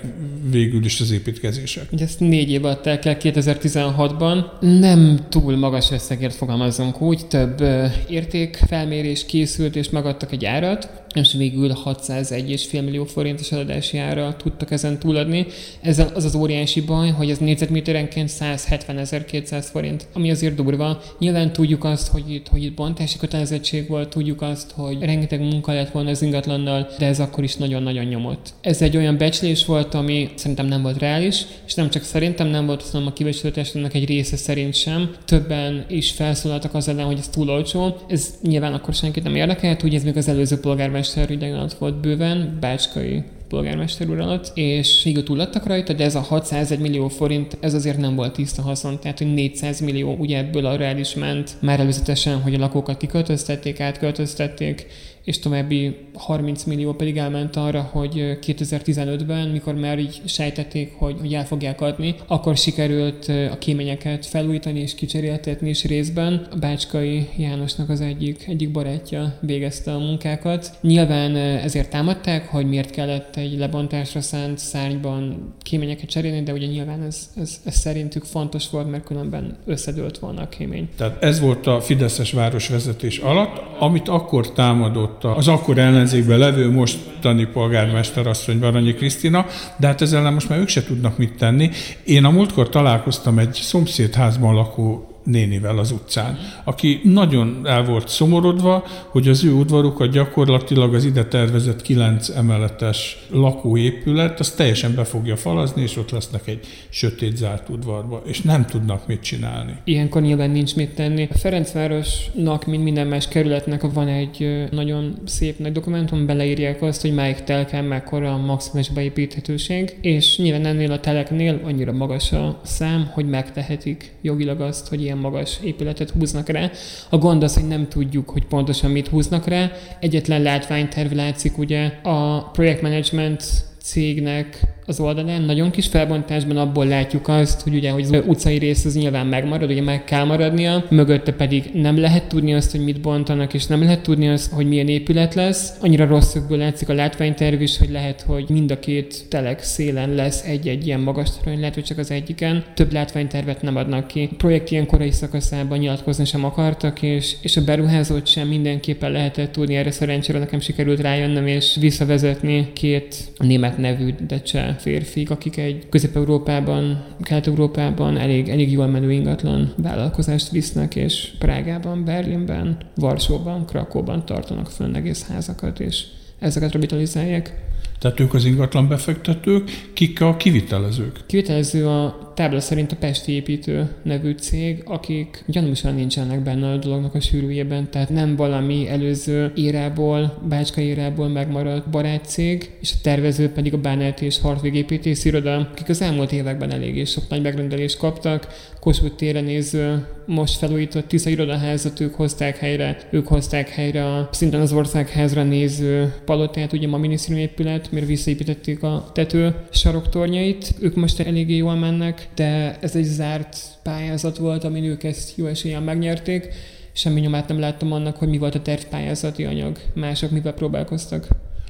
végül is az építkezések. Ugye ezt négy év adták le kétezer-tizenhatban. Nem túl magas összegért fogalmazzunk úgy, több értékfelmérés készült, és megadtak egy árat, és végül hatszázegy egész öt millió forintos eladási árral tudtak ezen túladni. Ez az az óriási baj, hogy ez négyzetméterenként száz hetvenezer-kétszáz forint, ami azért durva. Nyilván tudjuk azt, hogy itt, hogy itt bontási kötelezettség volt, tudjuk azt, hogy rengeteg munka lett volna az ingatlannal, de ez akkor is nagyon-nagyon nyomott. Ez egy olyan becslés volt, ami szerintem nem volt reális, és nem csak szerintem nem volt, hanem a kibecsülő testületnek egy része szerint sem. Többen is felszólaltak az ellen, hogy ez túl olcsó. Ez nyilván akkor senkit nem érdekelt, ugye ez még az előző polgármester ügyleg alatt volt bőven, Bácskai polgármester úr alatt, és így túladtak rajta, de ez a hatszázegy millió forint, ez azért nem volt tiszta haszon, tehát hogy négyszáz millió ugye ebből arra el is ment, már előzetesen, hogy a lakókat kiköltöztették, átköltöztették, és további harminc millió pedig elment arra, hogy kétezer-tizenötben, mikor már így sejtették, hogy, hogy el fogják adni, akkor sikerült a kéményeket felújítani és kicseréltetni is részben. A Bácskai Jánosnak az egyik, egyik barátja végezte a munkákat. Nyilván ezért támadták, hogy miért kellett egy lebontásra szánt szárnyban kéményeket cserélni, de ugye nyilván ez, ez, ez szerintük fontos volt, mert különben összedőlt volna a kémény. Tehát ez volt a fideszes városvezetés alatt, amit akkor támadott az akkor ellenzékben levő mostani polgármester asszony Barányi Krisztina, de hát ezzel most már ők se tudnak mit tenni. Én a múltkor találkoztam egy szomszédházban lakó nénivel az utcán, aki nagyon el volt szomorodva, hogy az ő udvarukat gyakorlatilag az ide tervezett kilenc emeletes lakóépület, az teljesen be fogja falazni, és ott lesznek egy sötét zárt udvarba, és nem tudnak mit csinálni. Ilyenkor nyilván nincs mit tenni. A Ferencvárosnak, mint minden más kerületnek van egy nagyon szép nagy dokumentum, beleírják azt, hogy máig telken mekkora a maximális beépíthetőség, és nyilván ennél a teleknél annyira magas a szám, hogy megtehetik jogilag azt, hogy magas épületet húznak rá. A gond az, hogy nem tudjuk, hogy pontosan mit húznak rá. Egyetlen látványterv látszik ugye a projektmenedzsment cégnek az oldalán. Nagyon kis felbontásban abból látjuk azt, hogy ugye, hogy az utcai rész az nyilván megmarad, ugye meg kell maradnia, mögötte pedig nem lehet tudni azt, hogy mit bontanak, és nem lehet tudni azt, hogy milyen épület lesz. Annyira rosszokból látszik a látványterv is, hogy lehet, hogy mind a két telek szélen lesz egy-egy ilyen magas torony, lehet, hogy csak az egyiken. Több látványtervet nem adnak ki. A projekt ilyen korai szakaszában nyilatkozni sem akartak, és, és a beruházót sem mindenképpen lehetett tudni. Erre szerencsére nekem sikerült rájönnöm és visszavezetni két német nevű, de cseh férfik, akik egy Közép-Európában, Kelet-Európában elég, elég jól menő ingatlan vállalkozást visznek, és Prágában, Berlinben, Varsóban, Krakóban tartanak fönn egész házakat, és ezeket revitalizálják. Tehát ők az ingatlan befektetők, kik a kivitelezők? Kivitelező a tábla szerint a Pesti Építő nevű cég, akik gyanúsan nincsenek benne a dolognak a sűrűjében, tehát nem valami előző érából, Bácska érából megmaradt barátcég, és a tervező pedig a Bánáti és Hartvig építésziroda, akik az elmúlt években eléggé sok nagy megrendelést kaptak, Kossuth térre néző, most felújított Tisza irodaházat ők hozták helyre, ők hozták helyre a szintén az Országházra néző palotát, ugye ma minisztériumépület, mire visszaépítették a tető saroktornyait, ők most eléggé jól mennek, de ez egy zárt pályázat volt, amin ők ezt jó eséllyel megnyerték, semmi nyomát nem láttam annak, hogy mi volt a tervpályázati anyag, mások mivel próbálkoztak.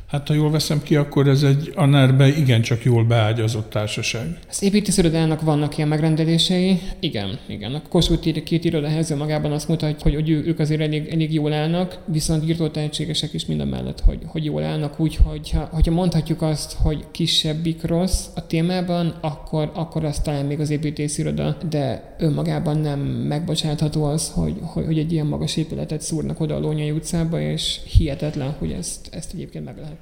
Hát ha jól veszem ki, akkor ez egy a nerbe igencsak jól beágyazott társaság. Az építészirodának vannak ilyen megrendelései. Igen, igen. A Kossuth két irodaházó magában azt mutatja, hogy, hogy ők azért elég, elég jól állnak, viszont írtó tehetségesek is minden mellett, hogy, hogy jól állnak. Úgyhogy ha, hogyha mondhatjuk azt, hogy kisebbik rossz a témában, akkor, akkor az talán még az építésziroda, de önmagában nem megbocsátható az, hogy, hogy, hogy egy ilyen magas épületet szúrnak oda a Lónyai utcába, és hihetetlen, hogy ezt, ezt egyébként meg lehet.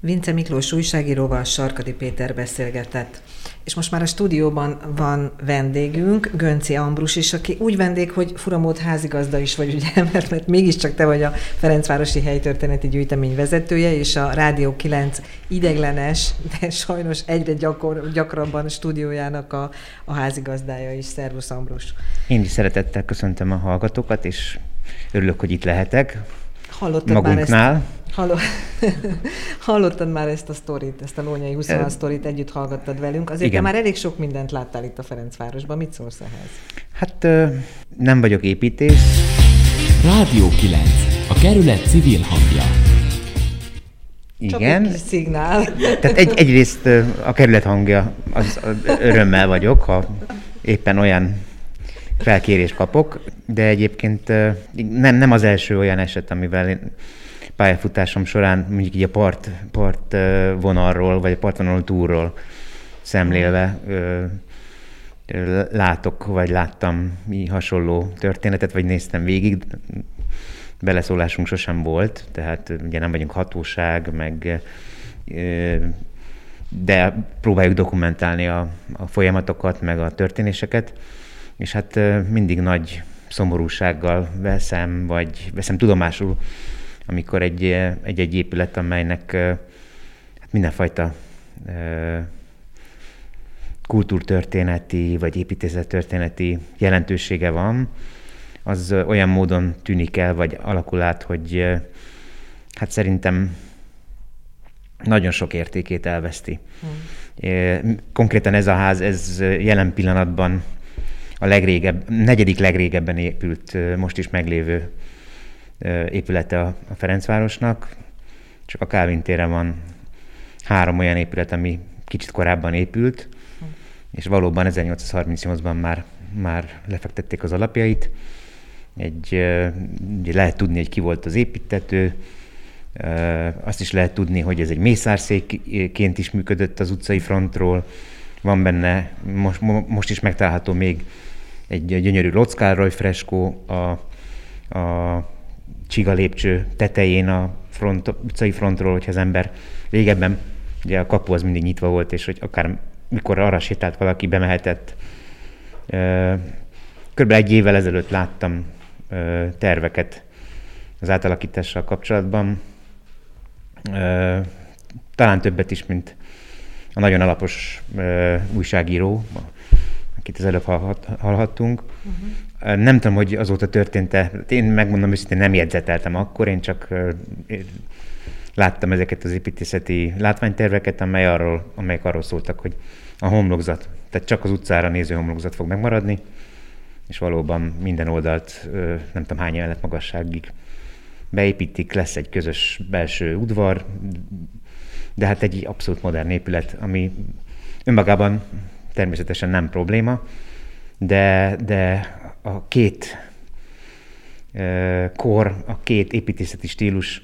Vince Miklós újságíróval Sarkadi Péter beszélgetett. És most már a stúdióban van vendégünk, Gönci Ambrus is, aki úgy vendég, hogy furamód házigazda is vagy, ugye, mert, mert mégiscsak te vagy a Ferencvárosi Helytörténeti Gyűjtemény vezetője, és a Rádió kilenc ideglenes, de sajnos egyre gyakor, gyakrabban stúdiójának a, a házigazdája is. Szervusz, Ambrus! Én is szeretettel köszöntöm a hallgatókat, és örülök, hogy itt lehetek. Hallottad magunknál. Már ezt? Hallottad már ezt a sztorit, ezt a Lónyai huszonhat sztorit, együtt hallgattad velünk. Azért te már elég sok mindent láttál itt a Ferencvárosban. Mit szólsz ehhez? Hát nem vagyok építész. Rádió kilenc. A kerület civil hangja. Igen. Csak egy szignál. Tehát egy, egyrészt a kerület hangja, az, az örömmel vagyok, ha éppen olyan felkérést kapok, de egyébként nem, nem az első olyan eset, amivel én pályafutásom során mondjuk így a part, part vonalról, vagy a partvonal túlról szemlélve látok, vagy láttam hasonló történetet, vagy néztem végig. Beleszólásunk sosem volt, tehát ugye nem vagyunk hatóság, meg, de próbáljuk dokumentálni a, a folyamatokat, meg a történéseket, és hát mindig nagy szomorúsággal veszem, vagy veszem tudomásul, amikor egy-egy épület, amelynek hát mindenfajta kultúrtörténeti, vagy építészettörténeti jelentősége van, az olyan módon tűnik el, vagy alakul át, hogy hát szerintem nagyon sok értékét elveszti. Mm. Konkrétan ez a ház, ez jelen pillanatban a legrégebb, negyedik legrégebben épült, most is meglévő épülete a Ferencvárosnak. Csak a Kálvin téren van három olyan épület, ami kicsit korábban épült, mm. és valóban ezernyolcszázharmincnyolcban már már lefektették az alapjait. Egy, ugye lehet tudni, hogy ki volt az építtető, azt is lehet tudni, hogy ez egy mészárszékként is működött az utcai frontról. Van benne, most, most is megtalálható még egy gyönyörű Locz Károly freskó a, a csiga lépcső tetején a front, utcai frontról, hogyha az ember régebben, ugye a kapu az mindig nyitva volt, és hogy akár mikor arra sétált valaki, bemehetett. Körülbelül egy évvel ezelőtt láttam terveket az átalakítással kapcsolatban. Talán többet is, mint a nagyon alapos újságíró, akit az előbb hallhattunk. Uh-huh. Nem tudom, hogy azóta történt-e. Én megmondom őszintén, nem jegyzeteltem akkor, én csak láttam ezeket az építészeti látványterveket, amely arról, amelyek arról szóltak, hogy a homlokzat, tehát csak az utcára néző homlokzat fog megmaradni, és valóban minden oldalt nem tudom hány emelet magasságig beépítik, lesz egy közös belső udvar, de hát egy abszolút modern épület, ami önmagában természetesen nem probléma, de, de a két kor, a két építészeti stílus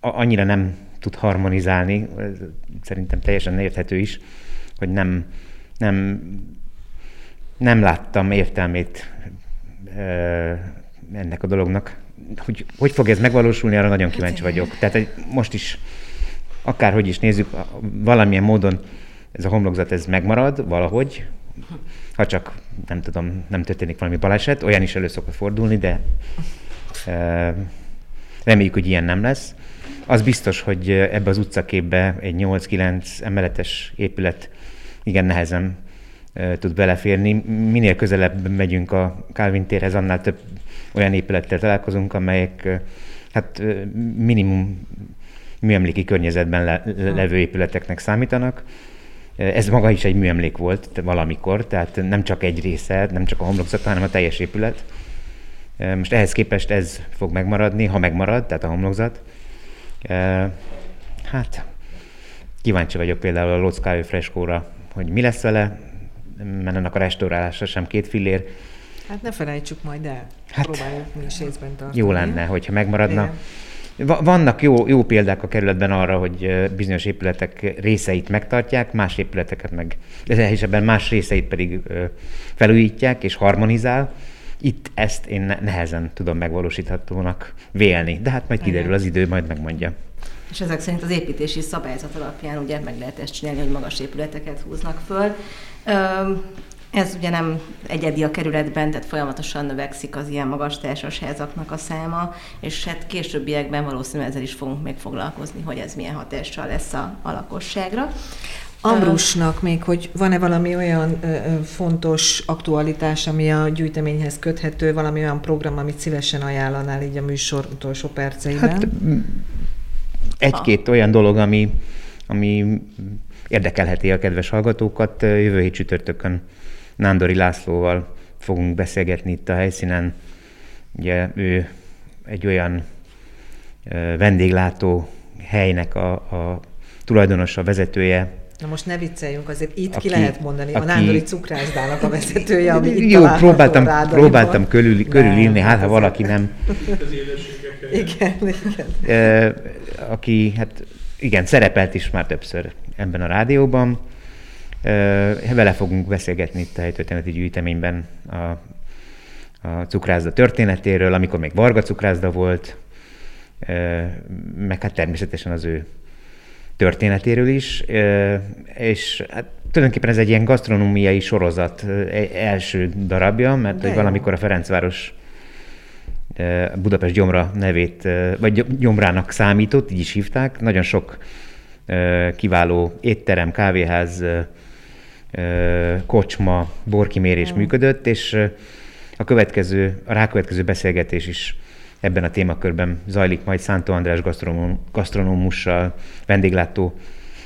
annyira nem tud harmonizálni, szerintem teljesen érthető is, hogy nem, nem, nem láttam értelmét ö, ennek a dolognak. Hogy, hogy fog ez megvalósulni, arra nagyon kíváncsi vagyok. Tehát most is, akárhogy is nézzük, valamilyen módon ez a homlokzat ez megmarad valahogy, ha csak nem tudom, nem történik valami baleset, olyan is elő szokott fordulni, de ö, reméljük, hogy ilyen nem lesz. Az biztos, hogy ebbe az utcaképbe egy nyolc-kilenc emeletes épület igen nehezen tud beleférni. Minél közelebb megyünk a Kálvin térhez, annál több olyan épülettel találkozunk, amelyek hát minimum műemléki környezetben le- levő épületeknek számítanak. Ez maga is egy műemlék volt valamikor, tehát nem csak egy része, nem csak a homlokzat, hanem a teljes épület. Most ehhez képest ez fog megmaradni, ha megmarad, tehát a homlokzat. Hát kíváncsi vagyok például a Locz Károly freskóra, hogy mi lesz vele, mert ennek a restaurálása sem két fillér. Hát ne felejtsük majd el, hát, próbáljuk mi is észben tartani. Jó lenne, hogyha megmaradna. Igen. Vannak jó, jó példák a kerületben arra, hogy bizonyos épületek részeit megtartják, más épületeket meg, és ebben más részeit pedig felújítják és harmonizál. Itt ezt én nehezen tudom megvalósíthatónak vélni, de hát majd kiderül az idő, majd megmondja. És ezek szerint az építési szabályzat alapján ugye meg lehet ezt csinálni, hogy magas épületeket húznak föl. Ez ugye nem egyedi a kerületben, tehát folyamatosan növekszik az ilyen magas társasházaknak a száma, és hát későbbiekben valószínűleg ezzel is fogunk még foglalkozni, hogy ez milyen hatással lesz a, a lakosságra. Ambrusnak még, hogy van-e valami olyan ö, fontos aktualitás, ami a gyűjteményhez köthető, valami olyan program, amit szívesen ajánlanál így a műsor utolsó perceiben? Hát, egy-két olyan dolog, ami, ami érdekelheti a kedves hallgatókat. Jövő hét csütörtökön Nándori Lászlóval fogunk beszélgetni itt a helyszínen. Ugye ő egy olyan vendéglátó helynek a, a tulajdonosa, vezetője. Na most ne vicceljünk, azért itt aki, ki lehet mondani, aki, a Nándori Cukrászdának a vezetője, ami itt jó, próbáltam, próbáltam körül, körülírni, hát ha valaki nem... Az igen, igen. Aki, hát igen, szerepelt is már többször ebben a rádióban. Vele fogunk beszélgetni itt a helytörténeti gyűjteményben a, a cukrászda történetéről, amikor még Varga cukrászda volt, meg hát természetesen az ő történetéről is, és hát tulajdonképpen ez egy ilyen gasztronómiai sorozat első darabja, mert hogy valamikor a Ferencváros Budapest Gyomra nevét, vagy Gyomrának számított, így is hívták. Nagyon sok kiváló étterem, kávéház, kocsma, borkimérés mm. működött, és a következő, a rákövetkező beszélgetés is ebben a témakörben zajlik majd Szántó András gasztronómussal, vendéglátó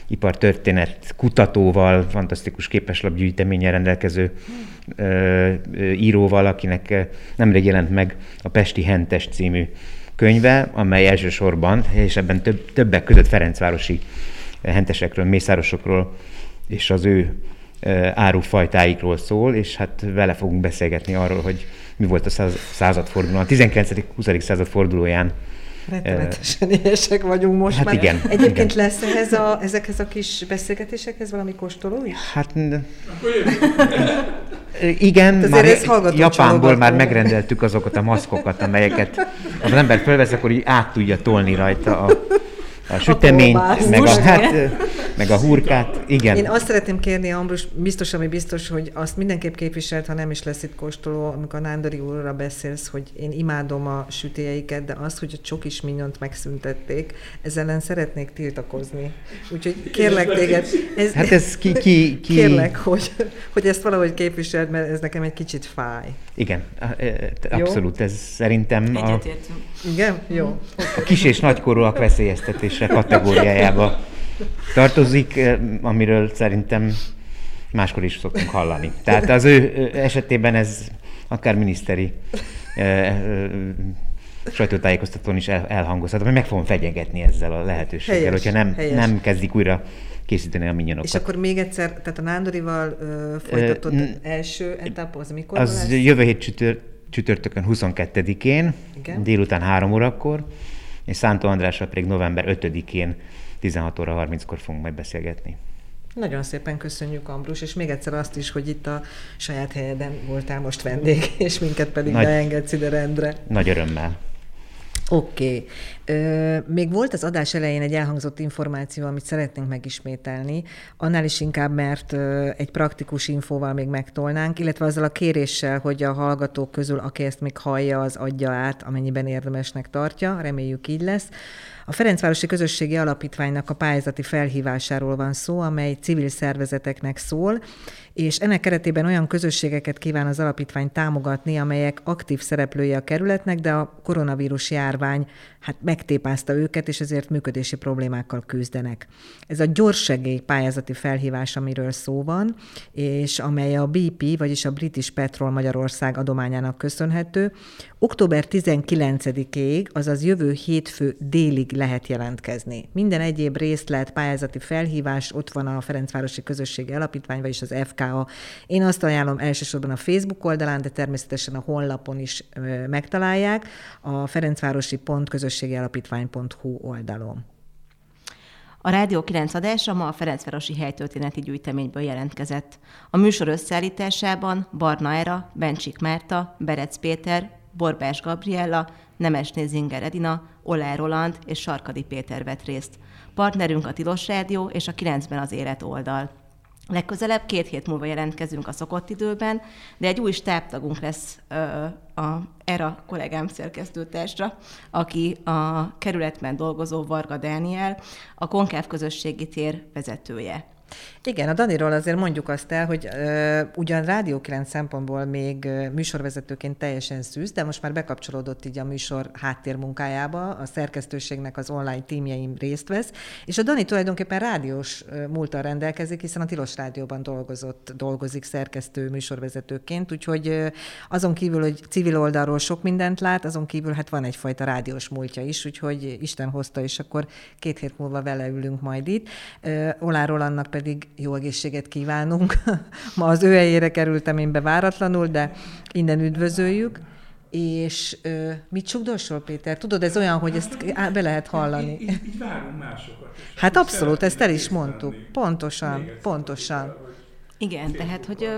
ipartörténet kutatóval, fantasztikus képeslapgyűjteménnyel rendelkező ö, ö, íróval, akinek nemrég jelent meg a Pesti Hentes című könyve, amely elsősorban, és ebben több, többek között ferencvárosi hentesekről, mészárosokról és az ő árufajtáikról szól, és hát vele fogunk beszélgetni arról, hogy mi volt a századfordulón, a tizenkilencedik-huszadik század fordulóján. Rettenetesen éhesek vagyunk most hát már. Igen, egyébként igen. Lesz ehhez a, ezekhez a kis beszélgetésekhez valami kóstoló is? Hát... igen, már Japánból már megrendeltük azokat a maszkokat, amelyeket az ember felvesz, akkor így át tudja tolni rajta a... a süteményt, a meg, a, hát, meg a hurkát. Igen. Én azt szeretném kérni, Ambrus, biztos, ami biztos, hogy azt mindenképp képviselt, ha nem is lesz itt kóstoló, amikor a Nándori úrra beszélsz, hogy én imádom a sütéjeiket, de az, hogy a csokis minyont megszüntették, ez ellen szeretnék tiltakozni. Úgyhogy kérlek téged, ez, hát ez ki, ki, ki... kérlek, hogy, hogy ezt valahogy képviselt, mert ez nekem egy kicsit fáj. Igen, abszolút, ez szerintem a... Egyetértünk. Igen? Jó. A kis és nagykorúak veszélyeztetés kategóriájába tartozik, amiről szerintem máskor is szoktunk hallani. Tehát az ő esetében ez akár miniszteri sajtótájékoztatón is elhangozhat, mert meg fogom fegyegetni ezzel a lehetőséggel, helyes, hogyha nem, nem kezdik újra készíteni a minyonokat. És akkor még egyszer, tehát a Nándorival ö, folytatott ö, első etap, az mikor az lesz? Az jövő hét csütör, csütörtökön huszonkettedikén, igen? Délután három órakor, és Szántó Andrással pedig november ötödikén tizenhat óra harminckor fogunk majd beszélgetni. Nagyon szépen köszönjük, Ambrus, és még egyszer azt is, hogy itt a saját helyeden voltál most vendég, és minket pedig nagy, beengedsz ide rendre. Nagy örömmel. Oké. Okay. Még volt az adás elején egy elhangzott információ, amit szeretnénk megismételni, annál is inkább, mert ö, egy praktikus infóval még megtolnánk, illetve azzal a kéréssel, hogy a hallgatók közül, aki ezt még hallja, az adja át, amennyiben érdemesnek tartja, reméljük így lesz. A Ferencvárosi Közösségi Alapítványnak a pályázati felhívásáról van szó, amely civil szervezeteknek szól, és ennek keretében olyan közösségeket kíván az alapítvány támogatni, amelyek aktív szereplői a kerületnek, de a koronavírus járvány hát megtépázta őket, és ezért működési problémákkal küzdenek. Ez a gyorssegély pályázati felhívás, amiről szó van, és amely a bé pé, vagyis a British Petrol Magyarország adományának köszönhető. október tizenkilencedikéig, azaz jövő hétfő délig lehet jelentkezni. Minden egyéb részlet, pályázati felhívás, ott van a Ferencvárosi Közösségi Alapítvány, vagyis az ef ká á. Én azt ajánlom elsősorban a Facebook oldalán, de természetesen a honlapon is megtalálják, a ferencvárosi pont közösségi alapítvány pont hu oldalon. A Rádió kilenc adása ma a Ferencvárosi helytörténeti gyűjteményből jelentkezett. A műsor összeállításában Barna Era, Bencsik Márta, Berec Péter, Borbás Gabriella, Nemesné Zingere Dina, Olá Roland és Sarkadi Péter vett részt. Partnerünk a Tilos Rádió és a kilencben az Élet oldal. Legközelebb két hét múlva jelentkezünk a szokott időben, de egy új stábtagunk lesz ö, a Era kollégám szerkesztőtársra, aki a kerületben dolgozó Varga Dániel, a Konkáv közösségi tér vezetője. Igen, a Daniról azért mondjuk azt el, hogy ö, ugyan Rádió kilenc szempontból még műsorvezetőként teljesen szűz, de most már bekapcsolódott így a műsor háttérmunkájába, a szerkesztőségnek az online tímjeim részt vesz, és a Dani tulajdonképpen rádiós múlttal rendelkezik, hiszen a Tilos Rádióban dolgozott, dolgozik szerkesztő műsorvezetőként, úgyhogy ö, azon kívül, hogy civil oldalról sok mindent lát, azon kívül hát van egyfajta rádiós múltja is, úgyhogy Isten hozta, és akkor két hét múlva vele ülünk majd itt. Ö, Olá Rolandnak pedig jó egészséget kívánunk. Ma az ő helyére kerültem én be váratlanul, de innen üdvözöljük. És ö, mit csukdorsol, Péter? Tudod, ez olyan, hogy ezt á, be lehet hallani. Így, így, így várunk másokat. Hát abszolút, ezt el is mondtuk. Pontosan, pontosan. Igen, tehát, hogy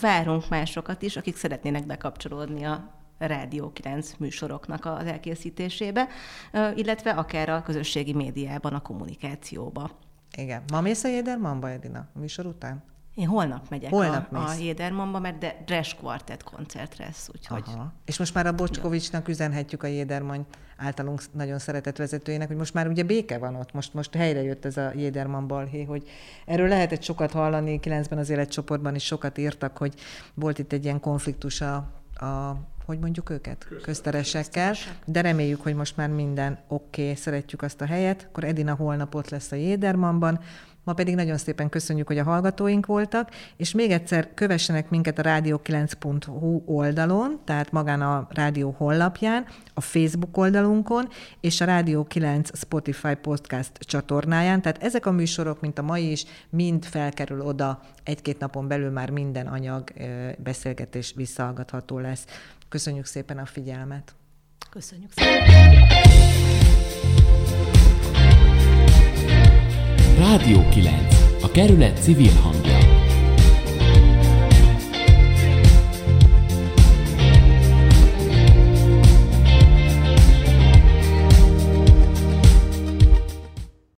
várunk másokat is, akik szeretnének bekapcsolódni a Rádió kilenc műsoroknak az elkészítésébe, illetve akár a közösségi médiában, a kommunikációba. Igen. Ma mész a Jedermannba, Edina, műsor után? Én holnap megyek holnap a, a Jedermannba, mert de Dress Quartet koncert lesz, úgyhogy... Aha. És most már a Bocskovicsnak üzenhetjük a Jedermann általunk nagyon szeretett vezetőjének, hogy most már ugye béke van ott, most, most helyre jött ez a Jedermann balhé, hogy erről lehetett sokat hallani, kilencben az életcsoportban is sokat írtak, hogy volt itt egy ilyen konfliktus a, a hogy mondjuk őket, közteresekkel, de reméljük, hogy most már minden oké, okay, szeretjük azt a helyet, akkor Edina holnap ott lesz a Jedermannban. Ma pedig nagyon szépen köszönjük, hogy a hallgatóink voltak, és még egyszer kövessenek minket a rádió kilenc pont hu oldalon, tehát magán a rádió honlapján, a Facebook oldalunkon, és a Rádió kilenc Spotify podcast csatornáján, tehát ezek a műsorok, mint a mai is, mind felkerül oda, egy-két napon belül már minden anyag, beszélgetés visszahallgatható lesz. Köszönjük szépen a figyelmet! Köszönjük szépen! Rádió kilenc, a kerület civil hangja.